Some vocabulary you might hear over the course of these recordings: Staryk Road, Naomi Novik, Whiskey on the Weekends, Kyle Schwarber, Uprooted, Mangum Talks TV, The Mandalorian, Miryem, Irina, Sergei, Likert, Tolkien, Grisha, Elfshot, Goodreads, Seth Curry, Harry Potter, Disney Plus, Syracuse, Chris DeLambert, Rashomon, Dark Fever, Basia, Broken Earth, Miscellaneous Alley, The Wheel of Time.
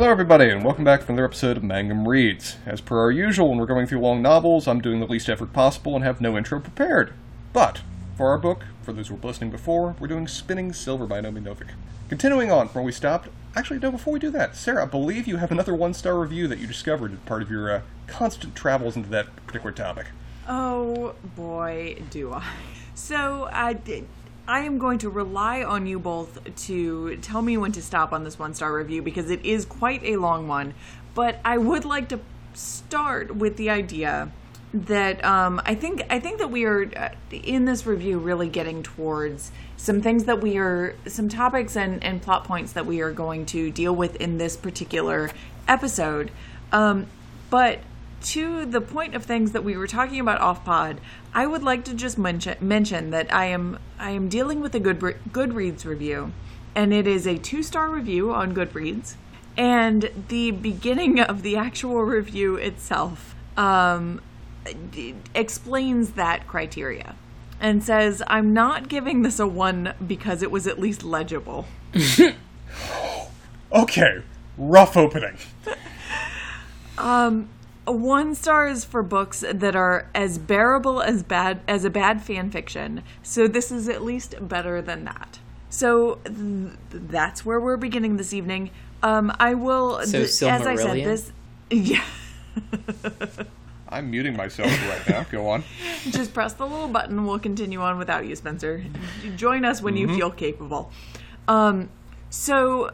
Hello everybody, and welcome back for another episode of Mangum Reads. As per our usual, when we're going through long novels, I'm doing the least effort possible and have no intro prepared. But, for our book, for those who were listening before, we're doing Spinning Silver by Naomi Novik. Continuing on from where we stopped, actually no, before we do that, Sarah, I believe you have another one-star review that you discovered as part of your constant travels into that particular topic. Oh boy, do I. So, I am going to rely on you both to tell me when to stop on this one-star review, because it is quite a long one. But I would like to start with the idea that I think that we are, in this review, really getting towards some things that we are, some topics and plot points that we are going to deal with in this particular episode. But to the point of things that we were talking about off-pod, I would like to just mention that I am dealing with a Goodreads review, and it is a 2-star review on Goodreads. And the beginning of the actual review itself explains that criteria and says, "I'm not giving this a 1 because it was at least legible." Okay, rough opening. One star is for books that are as bearable as a bad fan fiction, so this is at least better than that. So that's where we're beginning this evening. I will, so as I said, this. Yeah. I'm muting myself right now. Go on. Just press the little button. We'll continue on without you, Spencer. Join us when you feel capable. So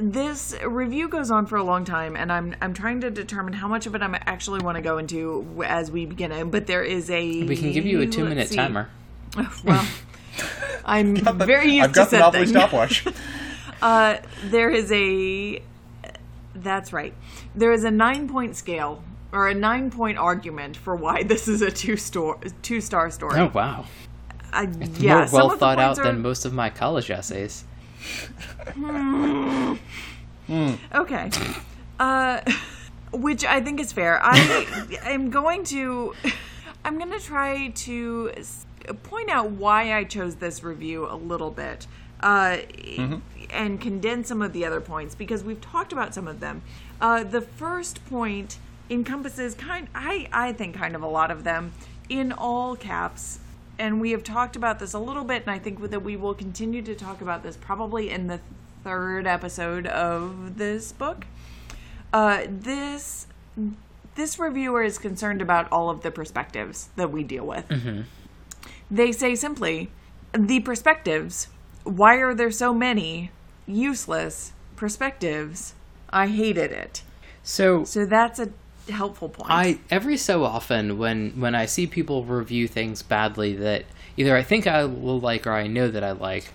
this review goes on for a long time, and I'm trying to determine how much of it I actually want to go into as we begin it, but there is a... We can give you a 2-minute timer. Well, I'm very used to setting. I've got the Monopoly stopwatch. There is a... That's right. There is a 9-point scale, or a 9-point argument for why this is a 2-star story. Oh, wow. It's more well thought out than most of my college essays. Okay. Which I think is fair. I'm going to try to point out why I chose this review a little bit and condense some of the other points, because we've talked about some of them. The first point encompasses kind of a lot of them in all caps. And we have talked about this a little bit, and I think that we will continue to talk about this probably in the third episode of this book. This reviewer is concerned about all of the perspectives that we deal with. Mm-hmm. They say simply, the perspectives, why are there so many useless perspectives? I hated it. So that's a helpful point. Every so often when I see people review things badly that either I think I will like or I know that I like,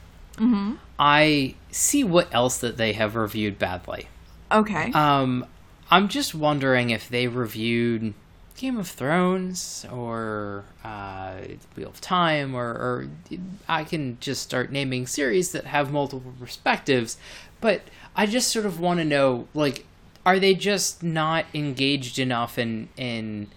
I see what else that they have reviewed badly. Okay. I'm just wondering if they reviewed Game of Thrones or The Wheel of Time, or I can just start naming series that have multiple perspectives, but I just sort of want to know, like, are they just not engaged enough in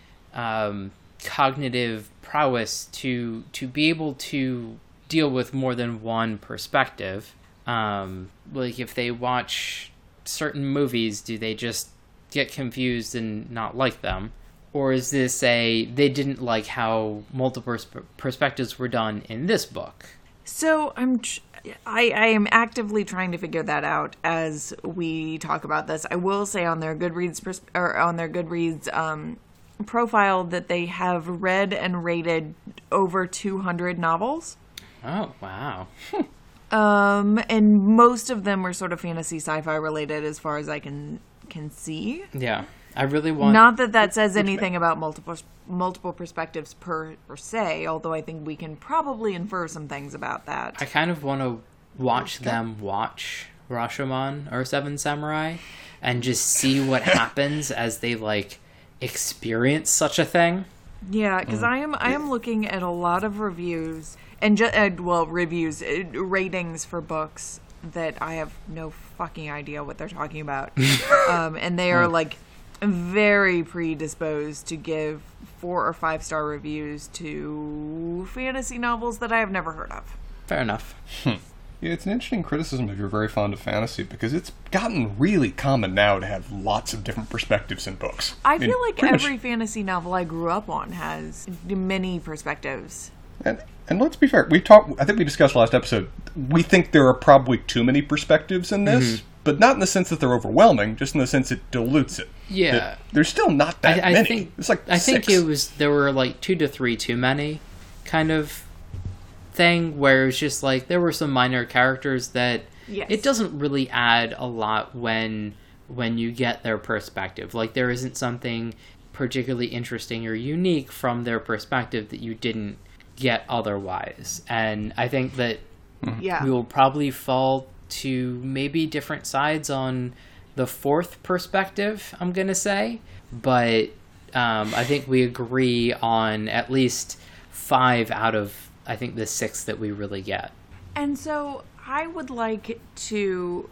cognitive prowess to be able to deal with more than one perspective? Like, if they watch certain movies, do they just get confused and not like them? Or is this they didn't like how multiple perspectives were done in this book? So I am actively trying to figure that out as we talk about this. I will say on their Goodreads profile that they have read and rated over 200 novels. Oh, wow. And most of them were sort of fantasy sci-fi related as far as I can see. Yeah. I really want... Not that says anything about multiple perspectives per se, although I think we can probably infer some things about that. I kind of want to watch them watch Rashomon or Seven Samurai and just see what happens as they, like, experience such a thing. Yeah, because I am looking at a lot of reviews, and ratings for books that I have no fucking idea what they're talking about. And they are, like... very predisposed to give 4- or 5-star reviews to fantasy novels that I have never heard of. Fair enough. Yeah, it's an interesting criticism if you're very fond of fantasy, because it's gotten really common now to have lots of different perspectives in books. I feel like every fantasy novel I grew up on has many perspectives. And let's be fair, I think we discussed last episode, we think there are probably too many perspectives in this, mm-hmm. but not in the sense that they're overwhelming, just in the sense it dilutes it. Yeah. That there's still not that many. There were like 2 to 3 too many kind of thing, where it's just like there were some minor characters that it doesn't really add a lot when you get their perspective. Like, there isn't something particularly interesting or unique from their perspective that you didn't get otherwise. And I think that we will probably fall to maybe different sides on the fourth perspective, I'm gonna say, but I think we agree on at least 5 out of, I think, the 6 that we really get. And so I would like to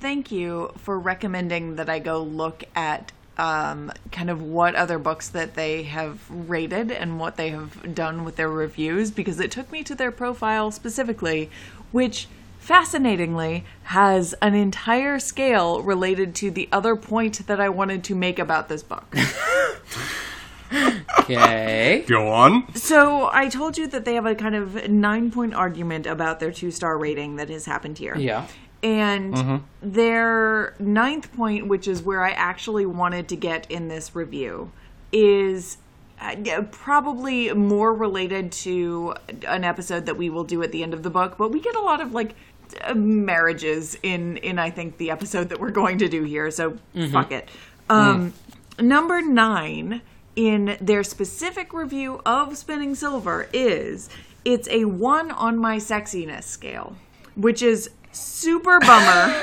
thank you for recommending that I go look at kind of what other books that they have rated and what they have done with their reviews, because it took me to their profile specifically, which fascinatingly has an entire scale related to the other point that I wanted to make about this book. Okay. Go on. So I told you that they have a kind of 9-point argument about their 2-star rating that has happened here. Yeah. And their 9th point, which is where I actually wanted to get in this review, is probably more related to an episode that we will do at the end of the book. But we get a lot of, like, marriages in I think, the episode that we're going to do here. So fuck it. Number 9... in their specific review of Spinning Silver is, it's a 1 on my sexiness scale, which is super bummer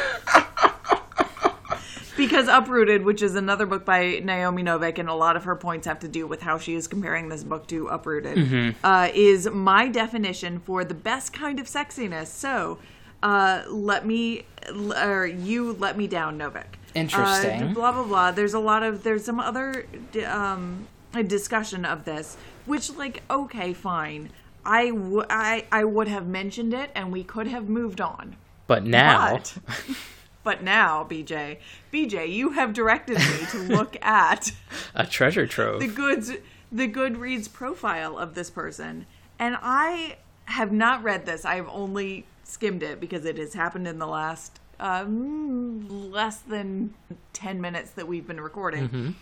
because Uprooted, which is another book by Naomi Novik, and a lot of her points have to do with how she is comparing this book to Uprooted, is my definition for the best kind of sexiness. So you let me down, Novik. Interesting. Blah, blah, blah. There's some other discussion of this, which, like, okay, fine. I would have mentioned it, and we could have moved on. But now. But now, BJ, you have directed me to look at a treasure trove. The Goodreads profile of this person. And I have not read this. I've only skimmed it because it has happened in the last less than 10 minutes that we've been recording.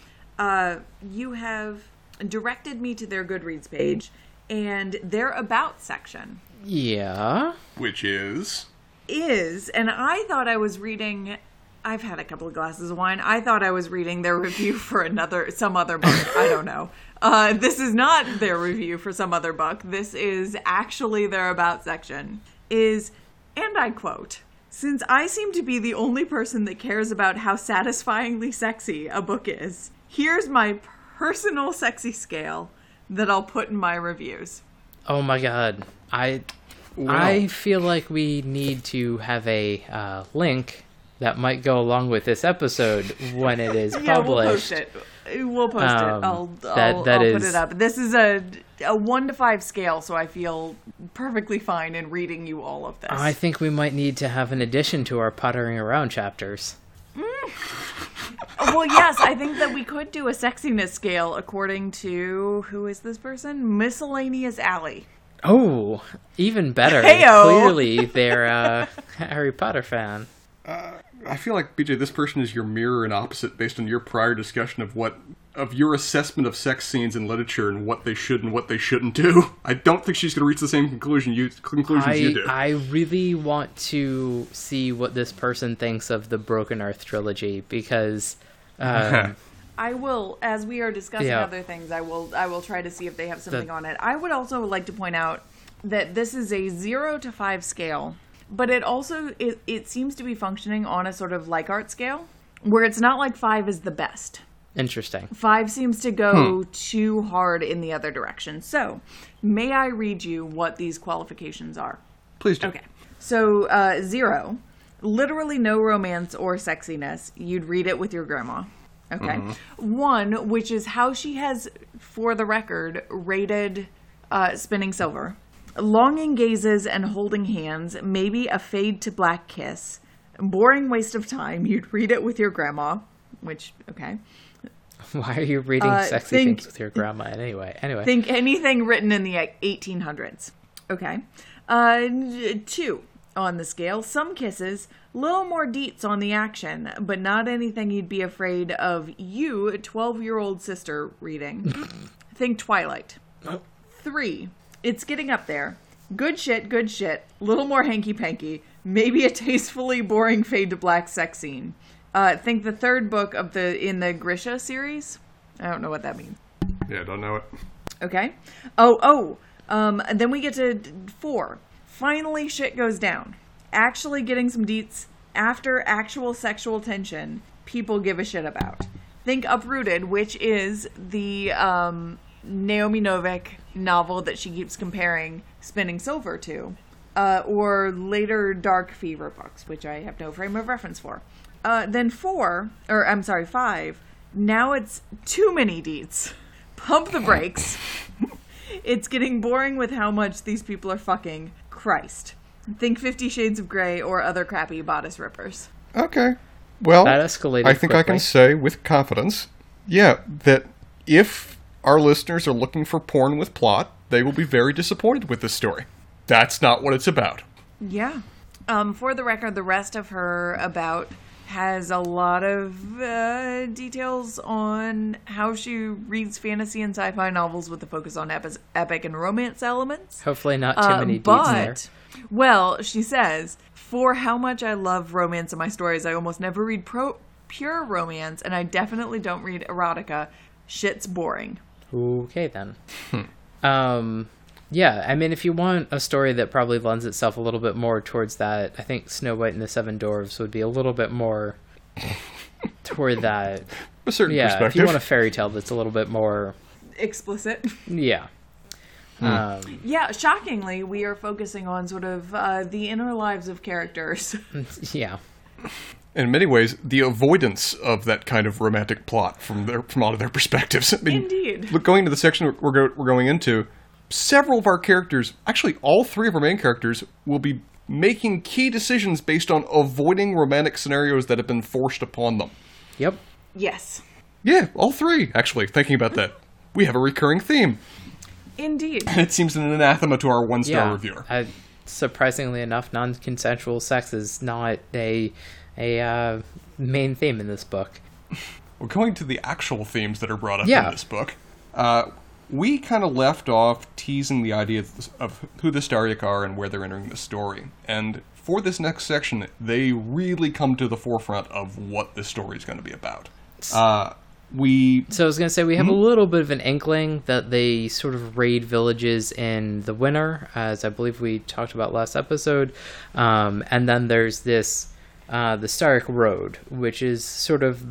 You have directed me to their Goodreads page and their About section. Yeah. Which is? And I thought I was reading... I've had a couple of glasses of wine. I thought I was reading their review for some other book. I don't know. This is not their review for some other book. This is actually their About section. And I quote... "Since I seem to be the only person that cares about how satisfyingly sexy a book is, here's my personal sexy scale that I'll put in my reviews." Oh my god. I feel like we need to have a link that might go along with this episode when it is published. We'll post it. I'll put it up. This is a 1 to 5 scale, so I feel perfectly fine in reading you all of this. I think we might need to have an addition to our Pottering Around chapters. Well, yes, I think that we could do a sexiness scale according to, who is this person? Miscellaneous Alley. Oh, even better. Hey-o. Clearly they're a Harry Potter fan. I feel like, BJ, this person is your mirror and opposite based on your prior discussion of your assessment of sex scenes in literature and what they should and what they shouldn't do. I don't think she's going to reach the same conclusions you do. I really want to see what this person thinks of the Broken Earth trilogy, because... I will, as we are discussing other things, I will try to see if they have something on it. I would also like to point out that this is a 0 to 5 scale. But it also, it seems to be functioning on a sort of Likert scale, where it's not like 5 is the best. Interesting. 5 seems to go too hard in the other direction. So, may I read you what these qualifications are? Please do. Okay. So, 0, literally no romance or sexiness. You'd read it with your grandma. Okay. 1, which is how she has, for the record, rated Spinning Silver. Longing gazes and holding hands, maybe a fade to black kiss. Boring waste of time. You'd read it with your grandma, which, okay. Why are you reading sexy things with your grandma anyway? Think anything written in the 1800s. Okay. 2 on the scale. Some kisses, little more deets on the action, but not anything you'd be afraid of you, 12-year-old sister, reading. Think Twilight. 3. It's getting up there. Good shit. Little more hanky-panky. Maybe a tastefully boring fade to black sex scene. Think the third book of the Grisha series. I don't know what that means. Yeah, don't know it. Okay. Then we get to 4. Finally, shit goes down. Actually getting some deets after actual sexual tension people give a shit about. Think Uprooted, which is the Naomi Novik novel that she keeps comparing Spinning Silver to, or later Dark Fever books, which I have no frame of reference for. Then 5. Now it's too many deets. Pump the brakes. It's getting boring with how much these people are fucking. Christ. Think 50 Shades of Grey or other crappy bodice rippers. Okay. Well, that escalated I think quickly. I can say with confidence, that if our listeners are looking for porn with plot, they will be very disappointed with this story. That's not what it's about. Yeah. For the record, the rest of her about has a lot of details on how she reads fantasy and sci-fi novels with a focus on epic and romance elements. Hopefully not too many deets in there. Well, she says, for how much I love romance in my stories, I almost never read pure romance, and I definitely don't read erotica. Shit's boring. Okay, then. Yeah, I mean, if you want a story that probably lends itself a little bit more towards that, I think Snow White and the Seven Dwarves would be a little bit more toward that. A certain perspective. If you want a fairy tale that's a little bit more... explicit. Yeah. Shockingly, we are focusing on sort of the inner lives of characters. Yeah. In many ways, the avoidance of that kind of romantic plot from all of their perspectives. I mean, indeed. Look, going into the section we're going into... several of our characters, actually all 3 of our main characters, will be making key decisions based on avoiding romantic scenarios that have been forced upon them. Yep. Yes. Yeah, all 3, actually, thinking about that. We have a recurring theme. Indeed. And it seems an anathema to our 1-star reviewer. Surprisingly enough, non-consensual sex is not a main theme in this book. We're going to the actual themes that are brought up in this book. We kind of left off teasing the idea of who the Staryk are and where they're entering the story. And for this next section, they really come to the forefront of what this story is going to be about. So I was going to say, we have a little bit of an inkling that they sort of raid villages in the winter, as I believe we talked about last episode. And then there's this, the Staryk Road, which is sort of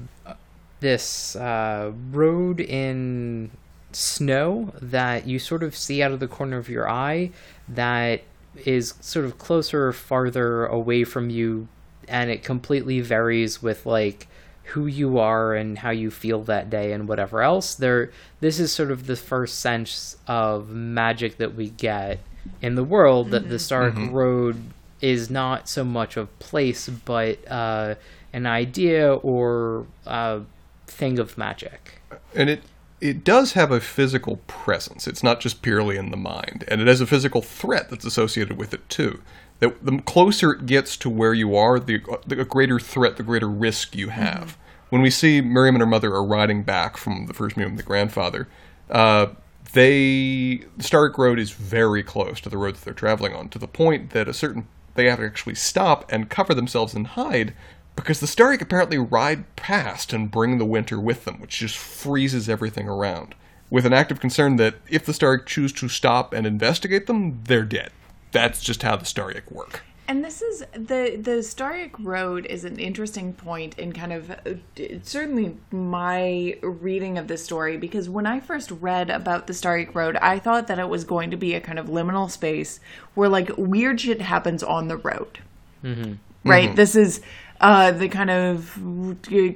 this road in... snow that you sort of see out of the corner of your eye that is sort of closer or farther away from you, and it completely varies with like who you are and how you feel that day and whatever else. This is sort of the first sense of magic that we get in the world, that the Staryk Road is not so much of place but an idea or a thing of magic. And it does have a physical presence. It's not just purely in the mind. And it has a physical threat that's associated with it, too. That the closer it gets to where you are, the greater threat, the greater risk you have. When we see Miryem and her mother are riding back from the first meeting with the grandfather, the Staryk Road is very close to the road that they're traveling on, to the point that they have to actually stop and cover themselves and hide, because the Staryk apparently ride past and bring the winter with them, which just freezes everything around, with an active concern that if the Staryk choose to stop and investigate them, they're dead. That's just how the Staryk work. And this is, the Staryk Road is an interesting point in kind of, certainly my reading of this story, because when I first read about the Staryk Road, I thought that it was going to be a kind of liminal space where, like, weird shit happens on the road. Right? This is the kind of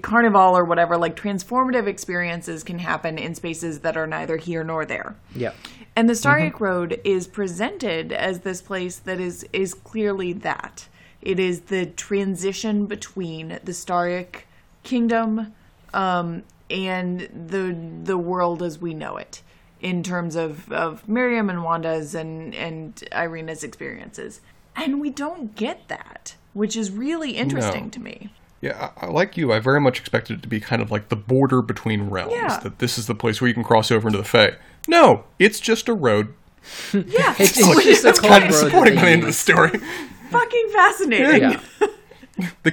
carnival or whatever, like transformative experiences can happen in spaces that are neither here nor there. Yeah. And the Staryk Road is presented as this place that is clearly that. It is the transition between the Staryk Kingdom and the world as we know it, in terms of Miryem and Wanda's and Irina's experiences. And we don't get that, which is really interesting to me. Yeah, like you, I very much expected it to be kind of like the border between realms, that this is the place where you can cross over into the Fae. No, it's just a road. Yeah. It's kind of disappointing by the end of the story. Fucking fascinating. Yeah. The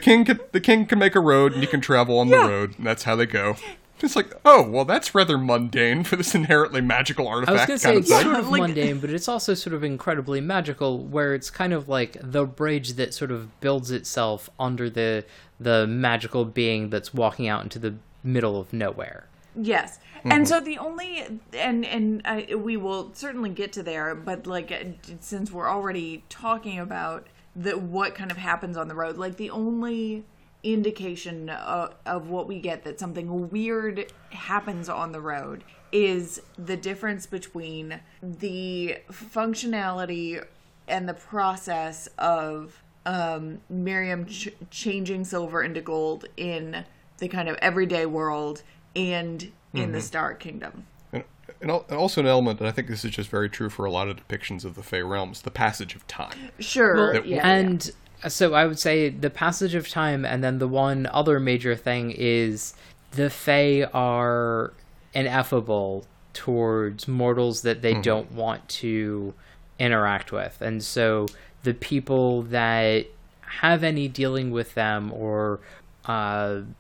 king can make a road, and you can travel on the road, and that's how they go. It's like, oh, well, that's rather mundane for this inherently magical artifact. I was going to say, it's sort of mundane, but it's also sort of incredibly magical, where it's kind of like the bridge that sort of builds itself under the magical being that's walking out into the middle of nowhere. Yes. Mm-hmm. And so the only, and we will certainly get to there, but like, since we're already talking about what kind of happens on the road, like the only indication of what we get that something weird happens on the road is the difference between the functionality and the process of Miryem changing silver into gold in the kind of everyday world and in the Staryk Kingdom. And also an element, and I think this is just very true for a lot of depictions of the Fey realms, the passage of time. Sure. So I would say the passage of time, and then the one other major thing is the Fae are ineffable towards mortals that they don't want to interact with. And so the people that have any dealing with them or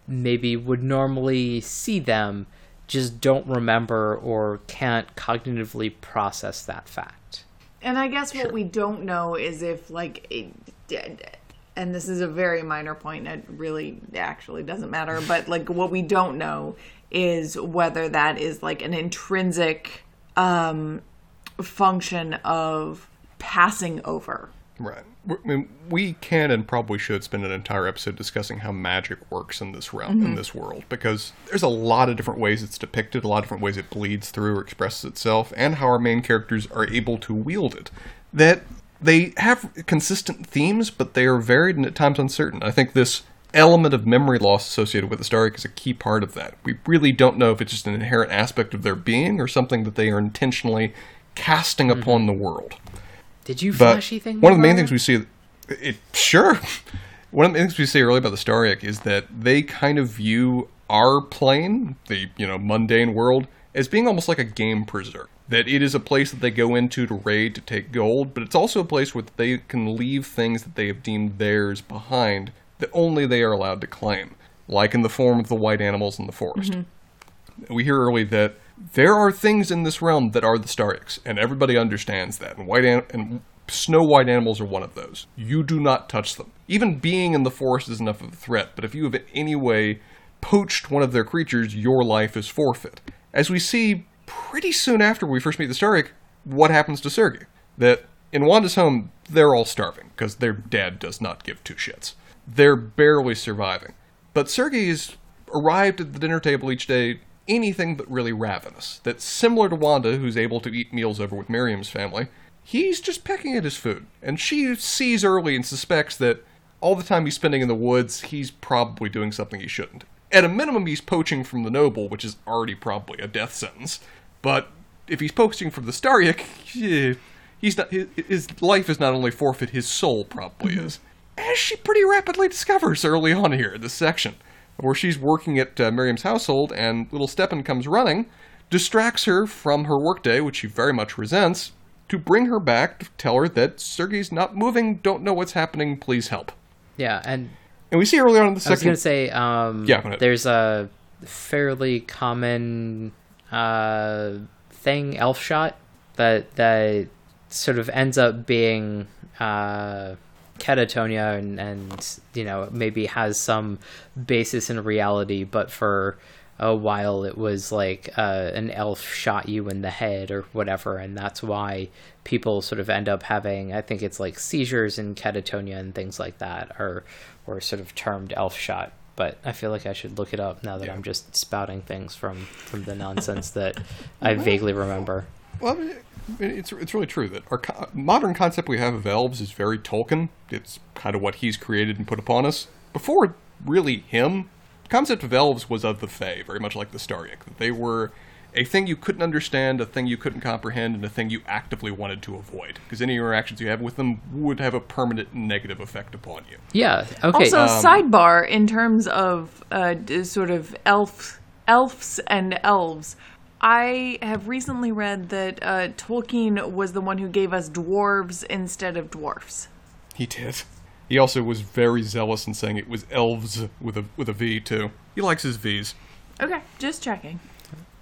maybe would normally see them just don't remember or can't cognitively process that fact. And I guess what we don't know is if, like... and this is a very minor point, and it really actually doesn't matter, but like what we don't know is whether that is like an intrinsic function of passing over. Right. I mean, we can and probably should spend an entire episode discussing how magic works in this realm, in this world, because there's a lot of different ways it's depicted, a lot of different ways it bleeds through or expresses itself, and how our main characters are able to wield it. That... they have consistent themes, but they are varied and at times uncertain. I think this element of memory loss associated with the Staryk is a key part of that. We really don't know if it's just an inherent aspect of their being or something that they are intentionally casting upon the world. Did you flashy thing? One of the main things we see... One of the things we see early about the Staryk is that they kind of view our plane, the mundane world, as being almost like a game preserve. That it is a place that they go into to raid, to take gold, but it's also a place where they can leave things that they have deemed theirs behind that only they are allowed to claim, like in the form of the white animals in the forest. Mm-hmm. We hear early that there are things in this realm that are the Staryks, and everybody understands that, and snow white animals are one of those. You do not touch them. Even being in the forest is enough of a threat, but if you have in any way poached one of their creatures, your life is forfeit. As we see... pretty soon after we first meet the Staryk, what happens to Sergei? That in Wanda's home, they're all starving, because their dad does not give two shits. They're barely surviving. But Sergei has arrived at the dinner table each day anything but really ravenous. That's similar to Wanda, who's able to eat meals over with Miriam's family. He's just pecking at his food, and she sees early and suspects that all the time he's spending in the woods, he's probably doing something he shouldn't. At a minimum, he's poaching from the noble, which is already probably a death sentence. But if he's poaching from the Staryk, his life is not only forfeit, his soul probably is. As she pretty rapidly discovers early on here in this section, where she's working at Miriam's household, and little Stepan comes running, distracts her from her workday, which she very much resents, to bring her back to tell her that Sergei's not moving, don't know what's happening, please help. Yeah, and we see early on in the section... I was going to say, there's a fairly common... thing, elf shot, that sort of ends up being catatonia and maybe has some basis in reality, but for a while, it was like an elf shot you in the head or whatever, and that's why people sort of end up having, I think it's like seizures and catatonia and things like that are sort of termed elf shot. But I feel like I should look it up now that I'm just spouting things from the nonsense that I vaguely remember. Well, it's really true that our modern concept we have of elves is very Tolkien. It's kind of what he's created and put upon us. Before really him, the concept of elves was of the Fae, very much like the Staryk. They were a thing you couldn't understand, a thing you couldn't comprehend, and a thing you actively wanted to avoid, because any interactions you have with them would have a permanent negative effect upon you. Yeah, okay. Also, sidebar, in terms of sort of elves and elves, I have recently read that Tolkien was the one who gave us dwarves instead of dwarfs. He did. He also was very zealous in saying it was elves with a V, too. He likes his Vs. Okay, just checking.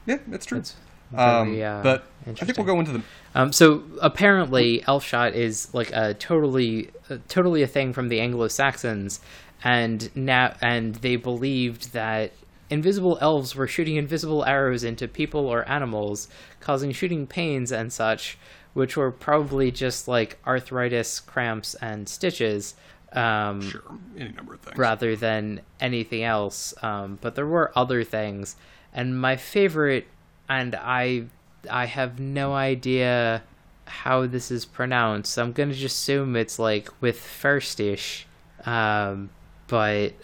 Yeah, that's true. That's very, but I think we'll go into the... So apparently Elfshot is like totally a thing from the Anglo-Saxons, and they believed that invisible elves were shooting invisible arrows into people or animals, causing shooting pains and such, which were probably just like arthritis, cramps, and stitches. Sure, any number of things. Rather than anything else. But there were other things. And my favorite, and I have no idea how this is pronounced, so I'm going to just assume it's like with firstish, but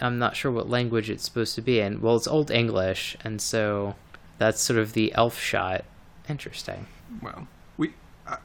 I'm not sure what language it's supposed to be in. Well, it's Old English, and so that's sort of the elf shot. Interesting. Well,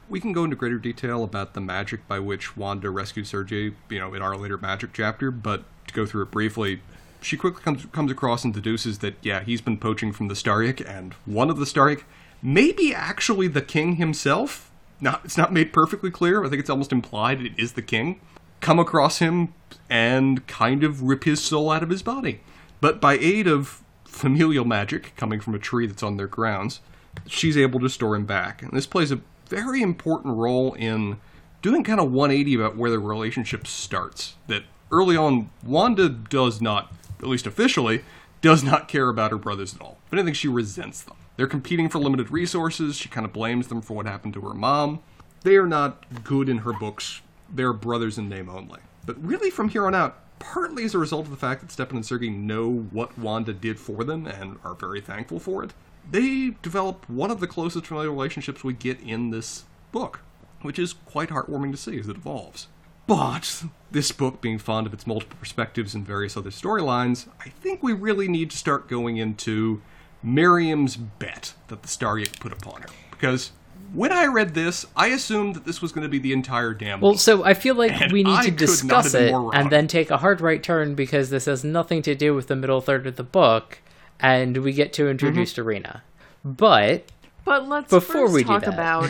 we can go into greater detail about the magic by which Wanda rescues Sergei, in our later magic chapter, but to go through it briefly... She quickly comes across and deduces that, he's been poaching from the Staryk, and one of the Staryk, maybe actually the king himself, it's not made perfectly clear, I think it's almost implied it is the king, come across him and kind of rip his soul out of his body. But by aid of familial magic, coming from a tree that's on their grounds, she's able to store him back. And this plays a very important role in doing kind of 180 about where the relationship starts. That early on, Wanda does not, at least officially, does not care about her brothers at all. If anything, she resents them. They're competing for limited resources. She kind of blames them for what happened to her mom. They are not good in her books. They're brothers in name only. But really, from here on out, partly as a result of the fact that Stepan and Sergei know what Wanda did for them and are very thankful for it, they develop one of the closest familial relationships we get in this book, which is quite heartwarming to see as it evolves. But this book, being fond of its multiple perspectives and various other storylines, I think we really need to start going into Miryem's bet that the Staryk put upon her. Because when I read this, I assumed that this was going to be the entire damn book. Well, so I feel like we need to discuss it and then take a hard right turn, because this has nothing to do with the middle third of the book, and we get to introduce Irina. But let's first talk about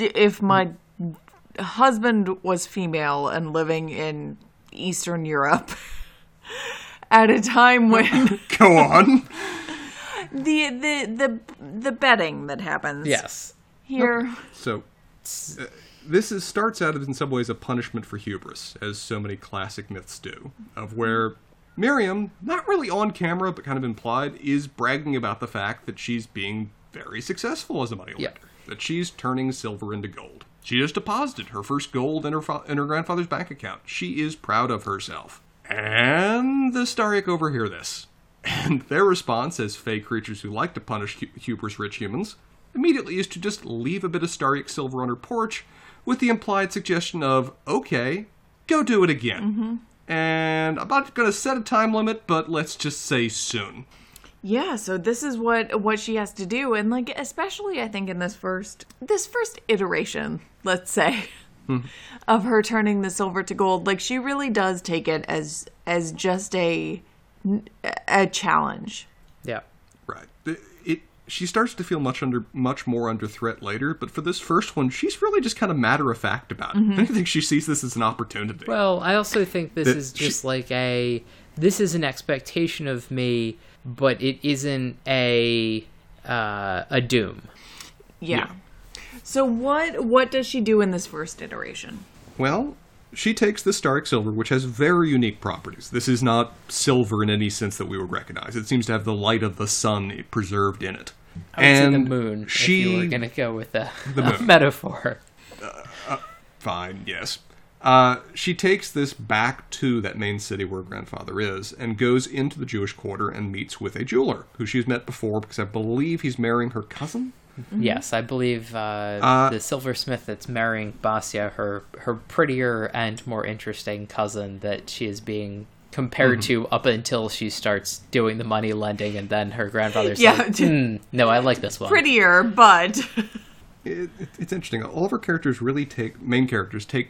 if my... husband was female and living in Eastern Europe at a time when go on the betting that happens. Yes. Here. Okay. So this starts out as in some ways a punishment for hubris, as so many classic myths do, of where Miryem, not really on camera but kind of implied, is bragging about the fact that she's being very successful as a money lender, that she's turning silver into gold. She just deposited her first gold in her grandfather's bank account. She is proud of herself. And the Staryk overhear this. And their response, as fey creatures who like to punish hubris-rich humans, immediately is to just leave a bit of Staryk silver on her porch with the implied suggestion of, okay, go do it again. Mm-hmm. And I'm not going to set a time limit, but let's just say soon. Yeah, so this is what she has to do, and like especially I think in this first iteration, let's say, of her turning the silver to gold, like she really does take it as just a challenge. Yeah, right. She starts to feel much more under threat later, but for this first one, she's really just kind of matter of fact about it. Mm-hmm. I think she sees this as an opportunity. Well, I also think this is just this is an expectation of me. But it isn't a doom. Yeah. So what does she do in this first iteration? Well, she takes the Staryk Silver, which has very unique properties. This is not silver in any sense that we would recognize. It seems to have the light of the sun preserved in it. I would say the moon, if you were going to go with a metaphor. Fine, yes. She takes this back to that main city where her grandfather is and goes into the Jewish quarter and meets with a jeweler who she's met before because I believe he's marrying her cousin. Mm-hmm. Yes, I believe the silversmith that's marrying Basia, her prettier and more interesting cousin that she is being compared to up until she starts doing the money lending, and then her grandfather's like, no, I like this one. Prettier, but... It's interesting. All of her characters really take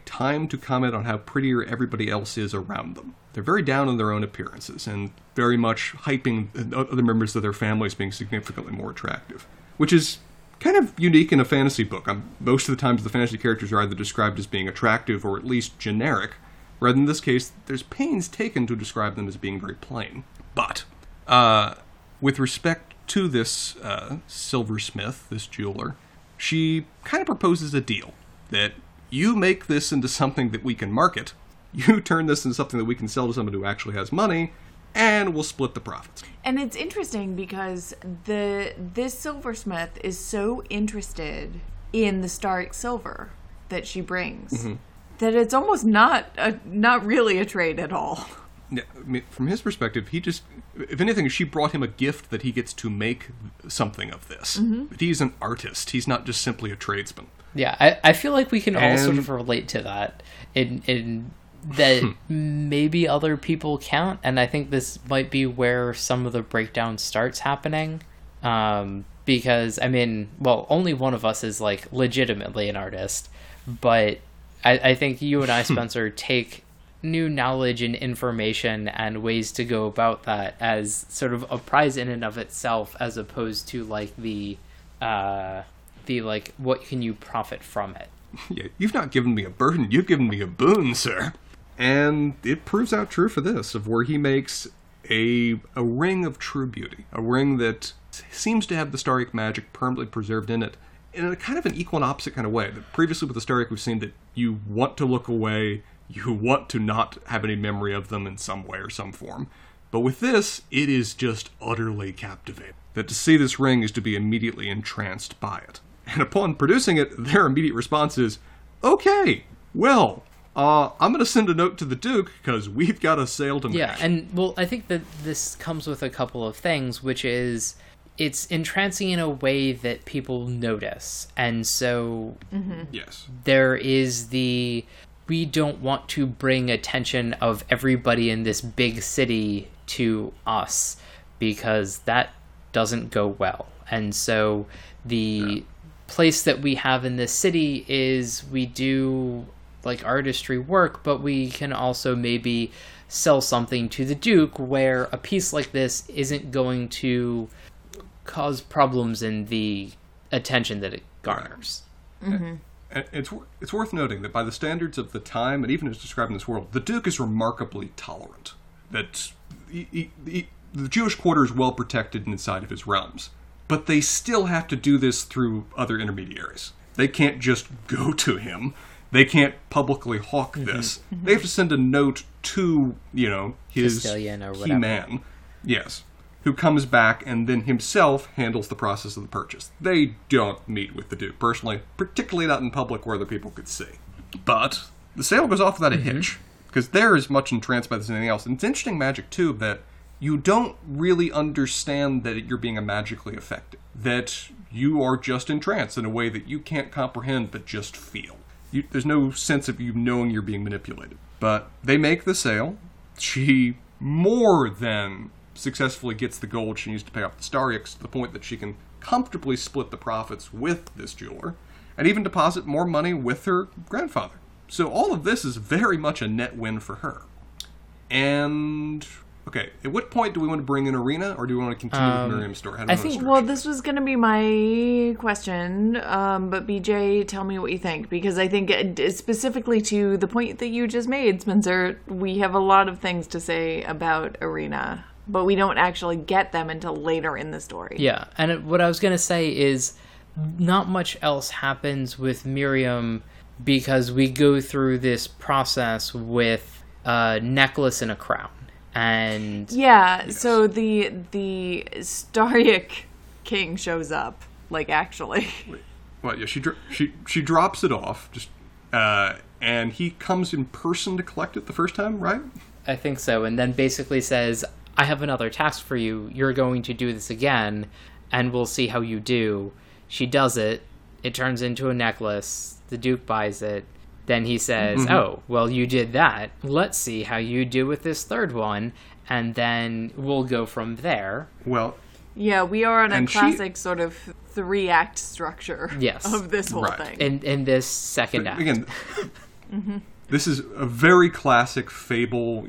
time to comment on how prettier everybody else is around them. They're very down on their own appearances and very much hyping other members of their families being significantly more attractive, which is kind of unique in a fantasy book. Most of the times the fantasy characters are either described as being attractive or at least generic, rather in this case, there's pains taken to describe them as being very plain. But with respect to this silversmith, this jeweler, she kind of proposes a deal that you make this into something that we can market, you turn this into something that we can sell to someone who actually has money, and we'll split the profits. And it's interesting because this silversmith is so interested in the Staryk Silver that she brings that it's almost not really a trade at all. Yeah, I mean, from his perspective, if anything, she brought him a gift that he gets to make something of this. But he's an artist. He's not just simply a tradesman. Yeah, I feel like we can all sort of relate to that in that maybe other people count, and I think this might be where some of the breakdown starts happening, because, I mean, well, only one of us is, like, legitimately an artist, but I think you and I, Spencer, take new knowledge and information and ways to go about that as sort of a prize in and of itself, as opposed to, like, the like, what can you profit from it? Yeah, you've not given me a burden, you've given me a boon, sir. And it proves out true for this, of where he makes a ring of true beauty, a ring that seems to have the Staryk magic permanently preserved in it, in a kind of an equal and opposite kind of way. Previously with the Staryk, we've seen that you want to look away, you want to not have any memory of them in some way or some form. But with this, it is just utterly captivating. That to see this ring is to be immediately entranced by it. And upon producing it, their immediate response is, okay, well... I'm going to send a note to the Duke because we've got a sale to make. Yeah, and, well, I think that this comes with a couple of things, which is it's entrancing in a way that people notice. And so yes, there is the, we don't want to bring attention of everybody in this big city to us because that doesn't go well. And so the place that we have in this city is we do... like artistry work, but we can also maybe sell something to the Duke where a piece like this isn't going to cause problems in the attention that it garners. It's worth noting that by the standards of the time, and even as described in this world, the Duke is remarkably tolerant. That the Jewish quarter is well protected inside of his realms, but they still have to do this through other intermediaries. They can't just go to him. They can't publicly hawk this. They have to send a note to, you know, his key man, who comes back and then himself handles the process of the purchase. They don't meet with the Duke personally, particularly not in public where other people could see. But the sale goes off without a hitch, because they're as much entranced by this as anything else. And it's interesting magic, too, that you don't really understand that you're being magically affected, that you are just entranced in a way that you can't comprehend but just feel. There's no sense of you knowing you're being manipulated. But they make the sale. She more than successfully gets the gold she needs to pay off the Staryks to the point that she can comfortably split the profits with this jeweler and even deposit more money with her grandfather. So all of this is very much a net win for her. And... okay, at what point do we want to bring in Irina, or do we want to continue with Miriam's story? This was going to be my question, but BJ, tell me what you think, because I think specifically to the point that you just made, Spencer, we have a lot of things to say about Irina, but we don't actually get them until later in the story. Yeah, and what I was going to say is not much else happens with Miryem because we go through this process with a necklace and a crown. And yeah, so the Staryk King shows up, like, actually. Well, yeah, she drops it off, just and he comes in person to collect it the first time, right? I think so, and then basically says, I have another task for you. You're going to do this again, and we'll see how you do. She does it. It turns into a necklace. The Duke buys it. Then he says, mm-hmm. Oh, well, you did that. Let's see how you do with this third one, and then we'll go from there. Well, yeah, we are on a classic sort of three-act structure of this whole thing. In this second act. Again, mm-hmm. This is a very classic fable,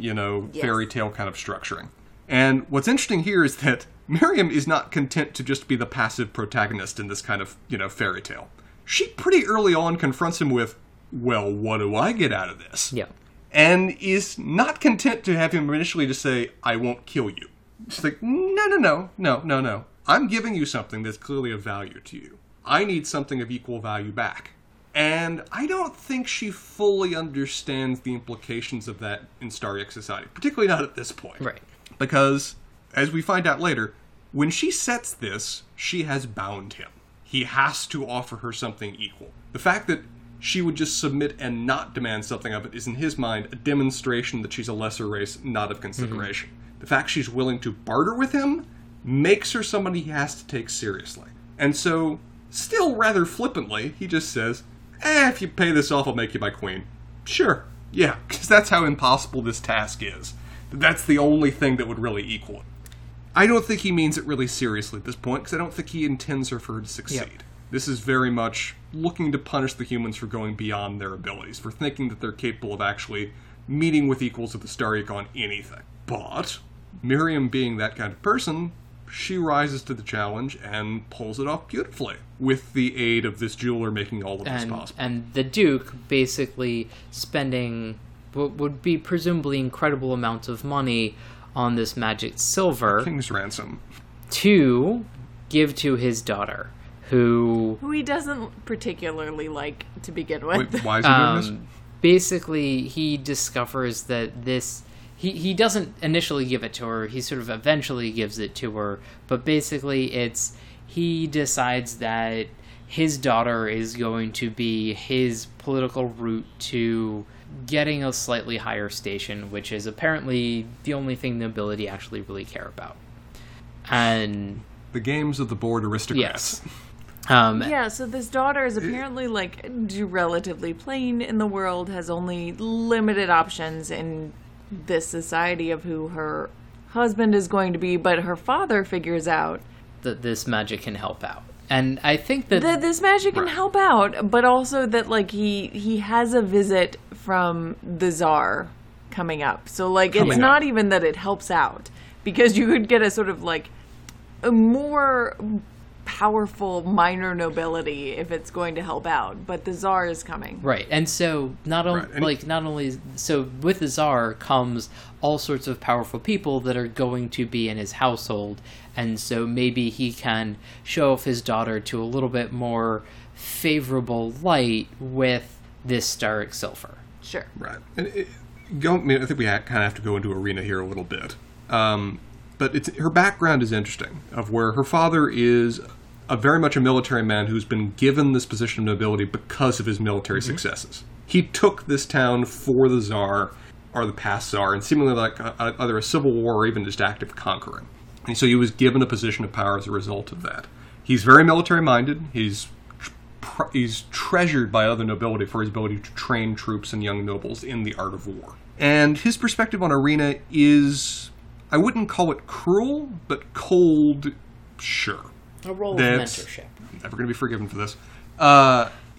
fairy tale kind of structuring. And what's interesting here is that Miryem is not content to just be the passive protagonist in this kind of, fairy tale. She pretty early on confronts him with, well, what do I get out of this? Yeah. And is not content to have him initially just say, I won't kill you. She's like, no. I'm giving you something that's clearly of value to you. I need something of equal value back. And I don't think she fully understands the implications of that in Staryk society, particularly not at this point. Right. Because, as we find out later, when she sets this, she has bound him. He has to offer her something equal. The fact that she would just submit and not demand something of it is, in his mind, a demonstration that she's a lesser race, not of consideration. Mm-hmm. The fact she's willing to barter with him makes her somebody he has to take seriously. And so, still rather flippantly, he just says, if you pay this off, I'll make you my queen. Sure. Yeah, because that's how impossible this task is. That's the only thing that would really equal it. I don't think he means it really seriously at this point, because I don't think he intends for her to succeed. Yep. This is very much looking to punish the humans for going beyond their abilities, for thinking that they're capable of actually meeting with equals of the Staryk on anything. But Miryem, being that kind of person, she rises to the challenge and pulls it off beautifully with the aid of this jeweler making all of this possible. And the Duke basically spending what would be presumably incredible amounts of money on this magic silver. King's ransom. To give to his daughter, who he doesn't particularly like to begin with. Wait, why is he doing this? Basically, he discovers that this... He doesn't initially give it to her. He sort of eventually gives it to her. But basically, he decides that his daughter is going to be his political route to getting a slightly higher station, which is apparently the only thing the nobility actually really care about. And the games of the bored aristocrats. Yes. So this daughter is apparently, relatively plain in the world, has only limited options in this society of who her husband is going to be, but her father figures out that this magic can help out. And I think that this magic can help out, but also that, he has a visit from the Tsar coming up. So, it's not even that it helps out, because you could get a sort of, a more powerful minor nobility if it's going to help out, but the Tsar is coming. Right. And so with the Tsar comes all sorts of powerful people that are going to be in his household, and so maybe he can show off his daughter to a little bit more favorable light with this Staryk silver. Sure. Right. And I think we kind of have to go into Irina here a little bit. But her background is interesting, of where her father is very much a military man who's been given this position of nobility because of his military mm-hmm. successes. He took this town for the Tsar, or the past Tsar, and seemingly either a civil war or even just active conquering. And so he was given a position of power as a result of that. He's very military-minded. He's treasured by other nobility for his ability to train troops and young nobles in the art of war. And his perspective on Irina is, I wouldn't call it cruel, but cold, sure. A role of mentorship. I'm never going to be forgiven for this.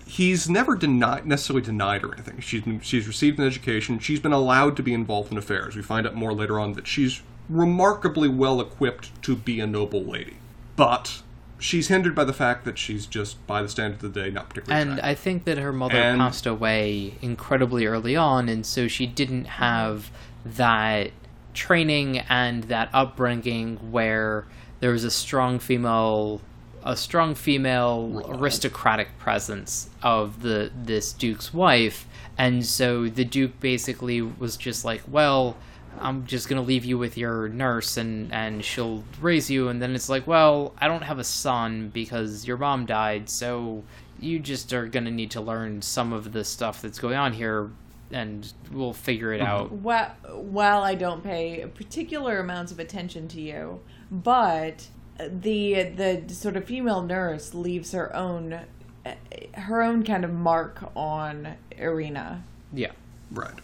He's never necessarily denied her anything. She's received an education. She's been allowed to be involved in affairs. We find out more later on that she's remarkably well-equipped to be a noble lady. But she's hindered by the fact that she's just, by the standard of the day, not particularly attractive. And I think that her mother passed away incredibly early on, and so she didn't have that training and that upbringing where there was a strong female a strong female aristocratic presence of this duke's wife, and so the duke basically was just like, well, I'm just gonna leave you with your nurse and she'll raise you. And then it's like, well, I don't have a son because your mom died, so you just are gonna need to learn some of the stuff that's going on here, and we'll figure it out. Well, I don't pay particular amounts of attention to you, but the sort of female nurse leaves her own kind of mark on Irina. Yeah, right.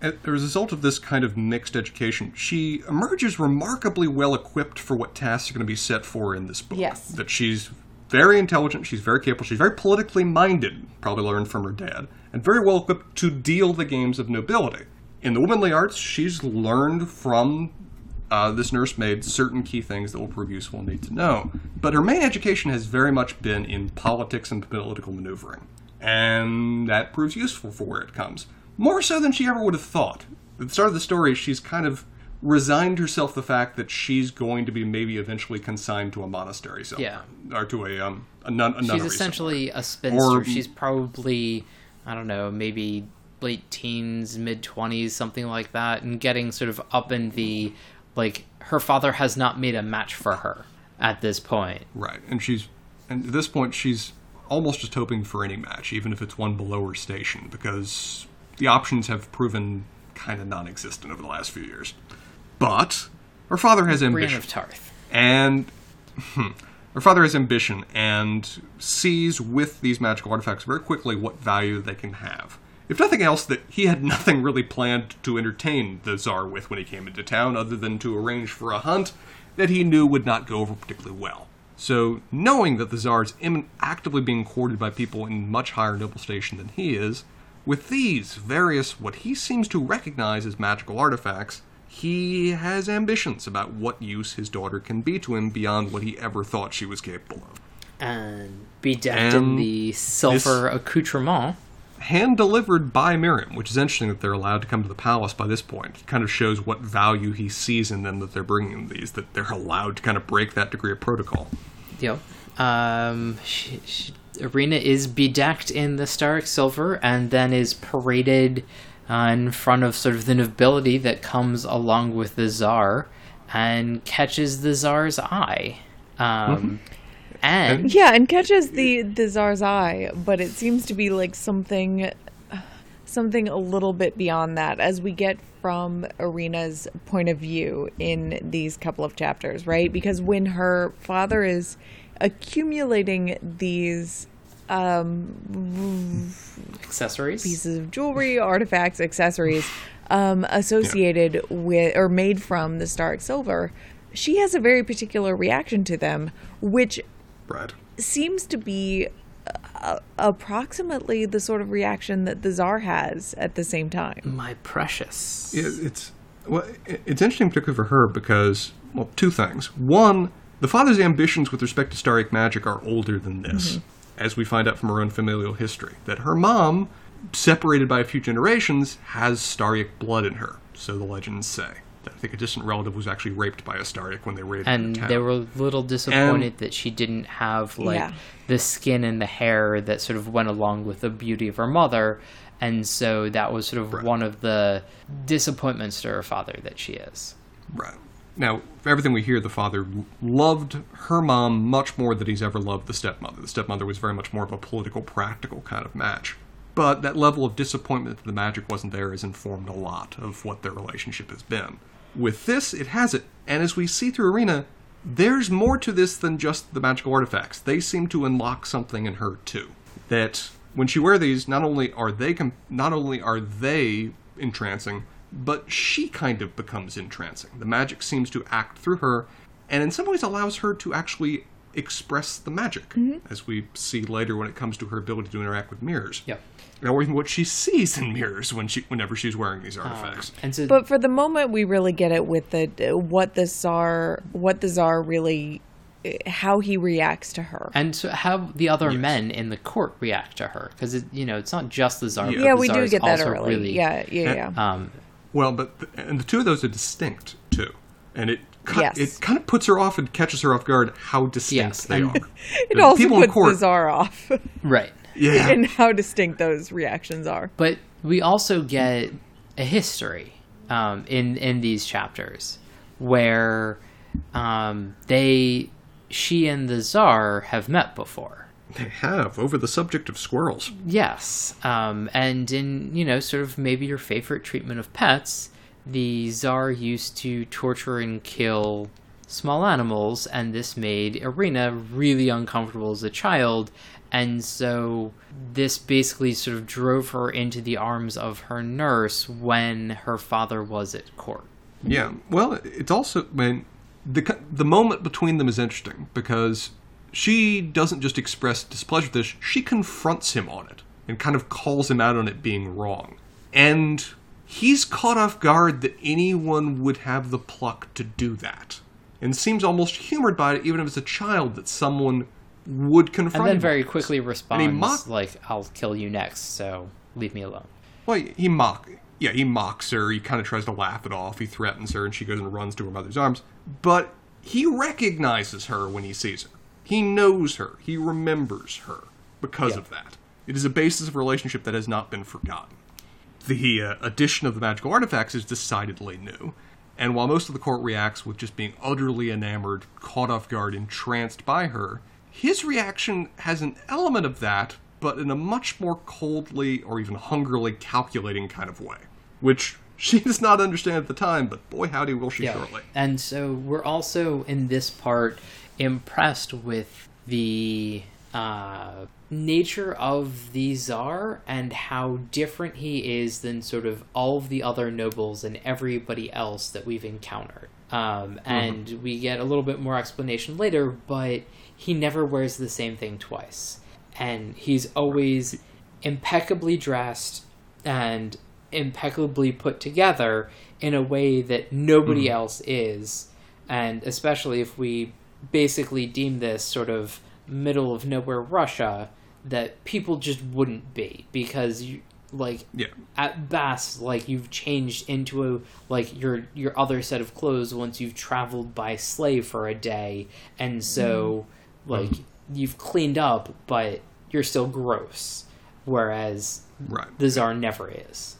As a result of this kind of mixed education, she emerges remarkably well equipped for what tasks are going to be set for in this book. Yes. That she's very intelligent, she's very capable, she's very politically minded, probably learned from her dad, and very well equipped to deal the games of nobility. In the womanly arts, she's learned from this nursemaid certain key things that will prove useful and need to know. But her main education has very much been in politics and political maneuvering, and that proves useful for where it comes. More so than she ever would have thought. At the start of the story, she's kind of resigned herself to the fact that she's going to be maybe eventually consigned to a monastery somewhere. Yeah. Or to a nunnery somewhere. She's essentially a spinster. Or, she's probably, I don't know, maybe late teens, mid-20s, something like that, and getting sort of up in the, like, her father has not made a match for her at this point. Right. And at this point, she's almost just hoping for any match, even if it's one below her station, because the options have proven kind of non-existent over the last few years. But her father has ambition. And sees with these magical artifacts very quickly what value they can have. If nothing else, that he had nothing really planned to entertain the Tsar with when he came into town, other than to arrange for a hunt that he knew would not go over particularly well. So knowing that the Tsar is actively being courted by people in much higher noble station than he is, with these various, what he seems to recognize as magical artifacts, he has ambitions about what use his daughter can be to him beyond what he ever thought she was capable of. And bedecked in the silver accoutrement. Hand-delivered by Miryem, which is interesting that they're allowed to come to the palace by this point. It kind of shows what value he sees in them that they're bringing these, that they're allowed to kind of break that degree of protocol. Yep. Irina is bedecked in the Staryk Silver and then is paraded in front of sort of the nobility that comes along with the Tsar and catches the Tsar's eye. And catches the Tsar's eye, but it seems to be like something a little bit beyond that as we get from Irina's point of view in these couple of chapters, right? Because when her father is accumulating these accessories, pieces of jewelry, artifacts, accessories associated with or made from the Staryk Silver, she has a very particular reaction to them, which seems to be approximately the sort of reaction that the Tsar has at the same time. My precious. It's interesting particularly for her because, well, two things. One, the father's ambitions with respect to Staryk magic are older than this, as we find out from her own familial history, that her mom, separated by a few generations, has Staryk blood in her, so the legends say. I think a distant relative was actually raped by a Staryk when they raided her town. And they were a little disappointed that she didn't have, like, the skin and the hair that sort of went along with the beauty of her mother, and so that was sort of one of the disappointments to her father that she is. Right. Now, for everything we hear, the father loved her mom much more than he's ever loved the stepmother. The stepmother was very much more of a political, practical kind of match. But that level of disappointment that the magic wasn't there has informed a lot of what their relationship has been. With this, it has it. And as we see through Irina, there's more to this than just the magical artifacts. They seem to unlock something in her, too. That when she wears these, not only are they entrancing, but she kind of becomes entrancing. The magic seems to act through her, and in some ways allows her to actually express the magic, as we see later when it comes to her ability to interact with mirrors. Yeah. Or even what she sees in mirrors whenever she's wearing these artifacts. But for the moment, we really get it with what the Tsar really, how he reacts to her. And so how the other men in the court react to her. Because, it's not just the Tsar. Yeah, but we do get that early. Really, and the two of those are distinct, too. And it It kind of puts her off and catches her off guard how distinct they are. It also puts Tsar off. Right. Yeah. And how distinct those reactions are. But we also get a history in these chapters where she and the Tsar have met before. They have, over the subject of squirrels. Yes. And in, sort of maybe your favorite treatment of pets, the Tsar used to torture and kill small animals, and this made Irina really uncomfortable as a child. And so this basically sort of drove her into the arms of her nurse when her father was at court. Yeah. Well, it's also, the moment between them is interesting because she doesn't just express displeasure with this, she confronts him on it and kind of calls him out on it being wrong. And he's caught off guard that anyone would have the pluck to do that. And seems almost humored by it, even if it's a child, that someone would confront him. And then very quickly responds, I'll kill you next, so leave me alone. Well, he mocks her, he kind of tries to laugh it off, he threatens her, and she goes and runs to her mother's arms. But he recognizes her when he sees her. He knows her. He remembers her because of that. It is a basis of a relationship that has not been forgotten. The addition of the magical artifacts is decidedly new. And while most of the court reacts with just being utterly enamored, caught off guard, entranced by her, his reaction has an element of that, but in a much more coldly or even hungrily calculating kind of way, which she does not understand at the time, but boy, howdy will she shortly. And so we're also, in this part, impressed with the nature of the Tsar and how different he is than sort of all of the other nobles and everybody else that we've encountered. And we get a little bit more explanation later, but he never wears the same thing twice. And he's always impeccably dressed and impeccably put together in a way that nobody else is. And especially if we basically deem this sort of middle of nowhere Russia that people just wouldn't be, because at best, you've changed into your other set of clothes once you've traveled by sleigh for a day, and so you've cleaned up, but you're still gross, whereas the Tsar never is.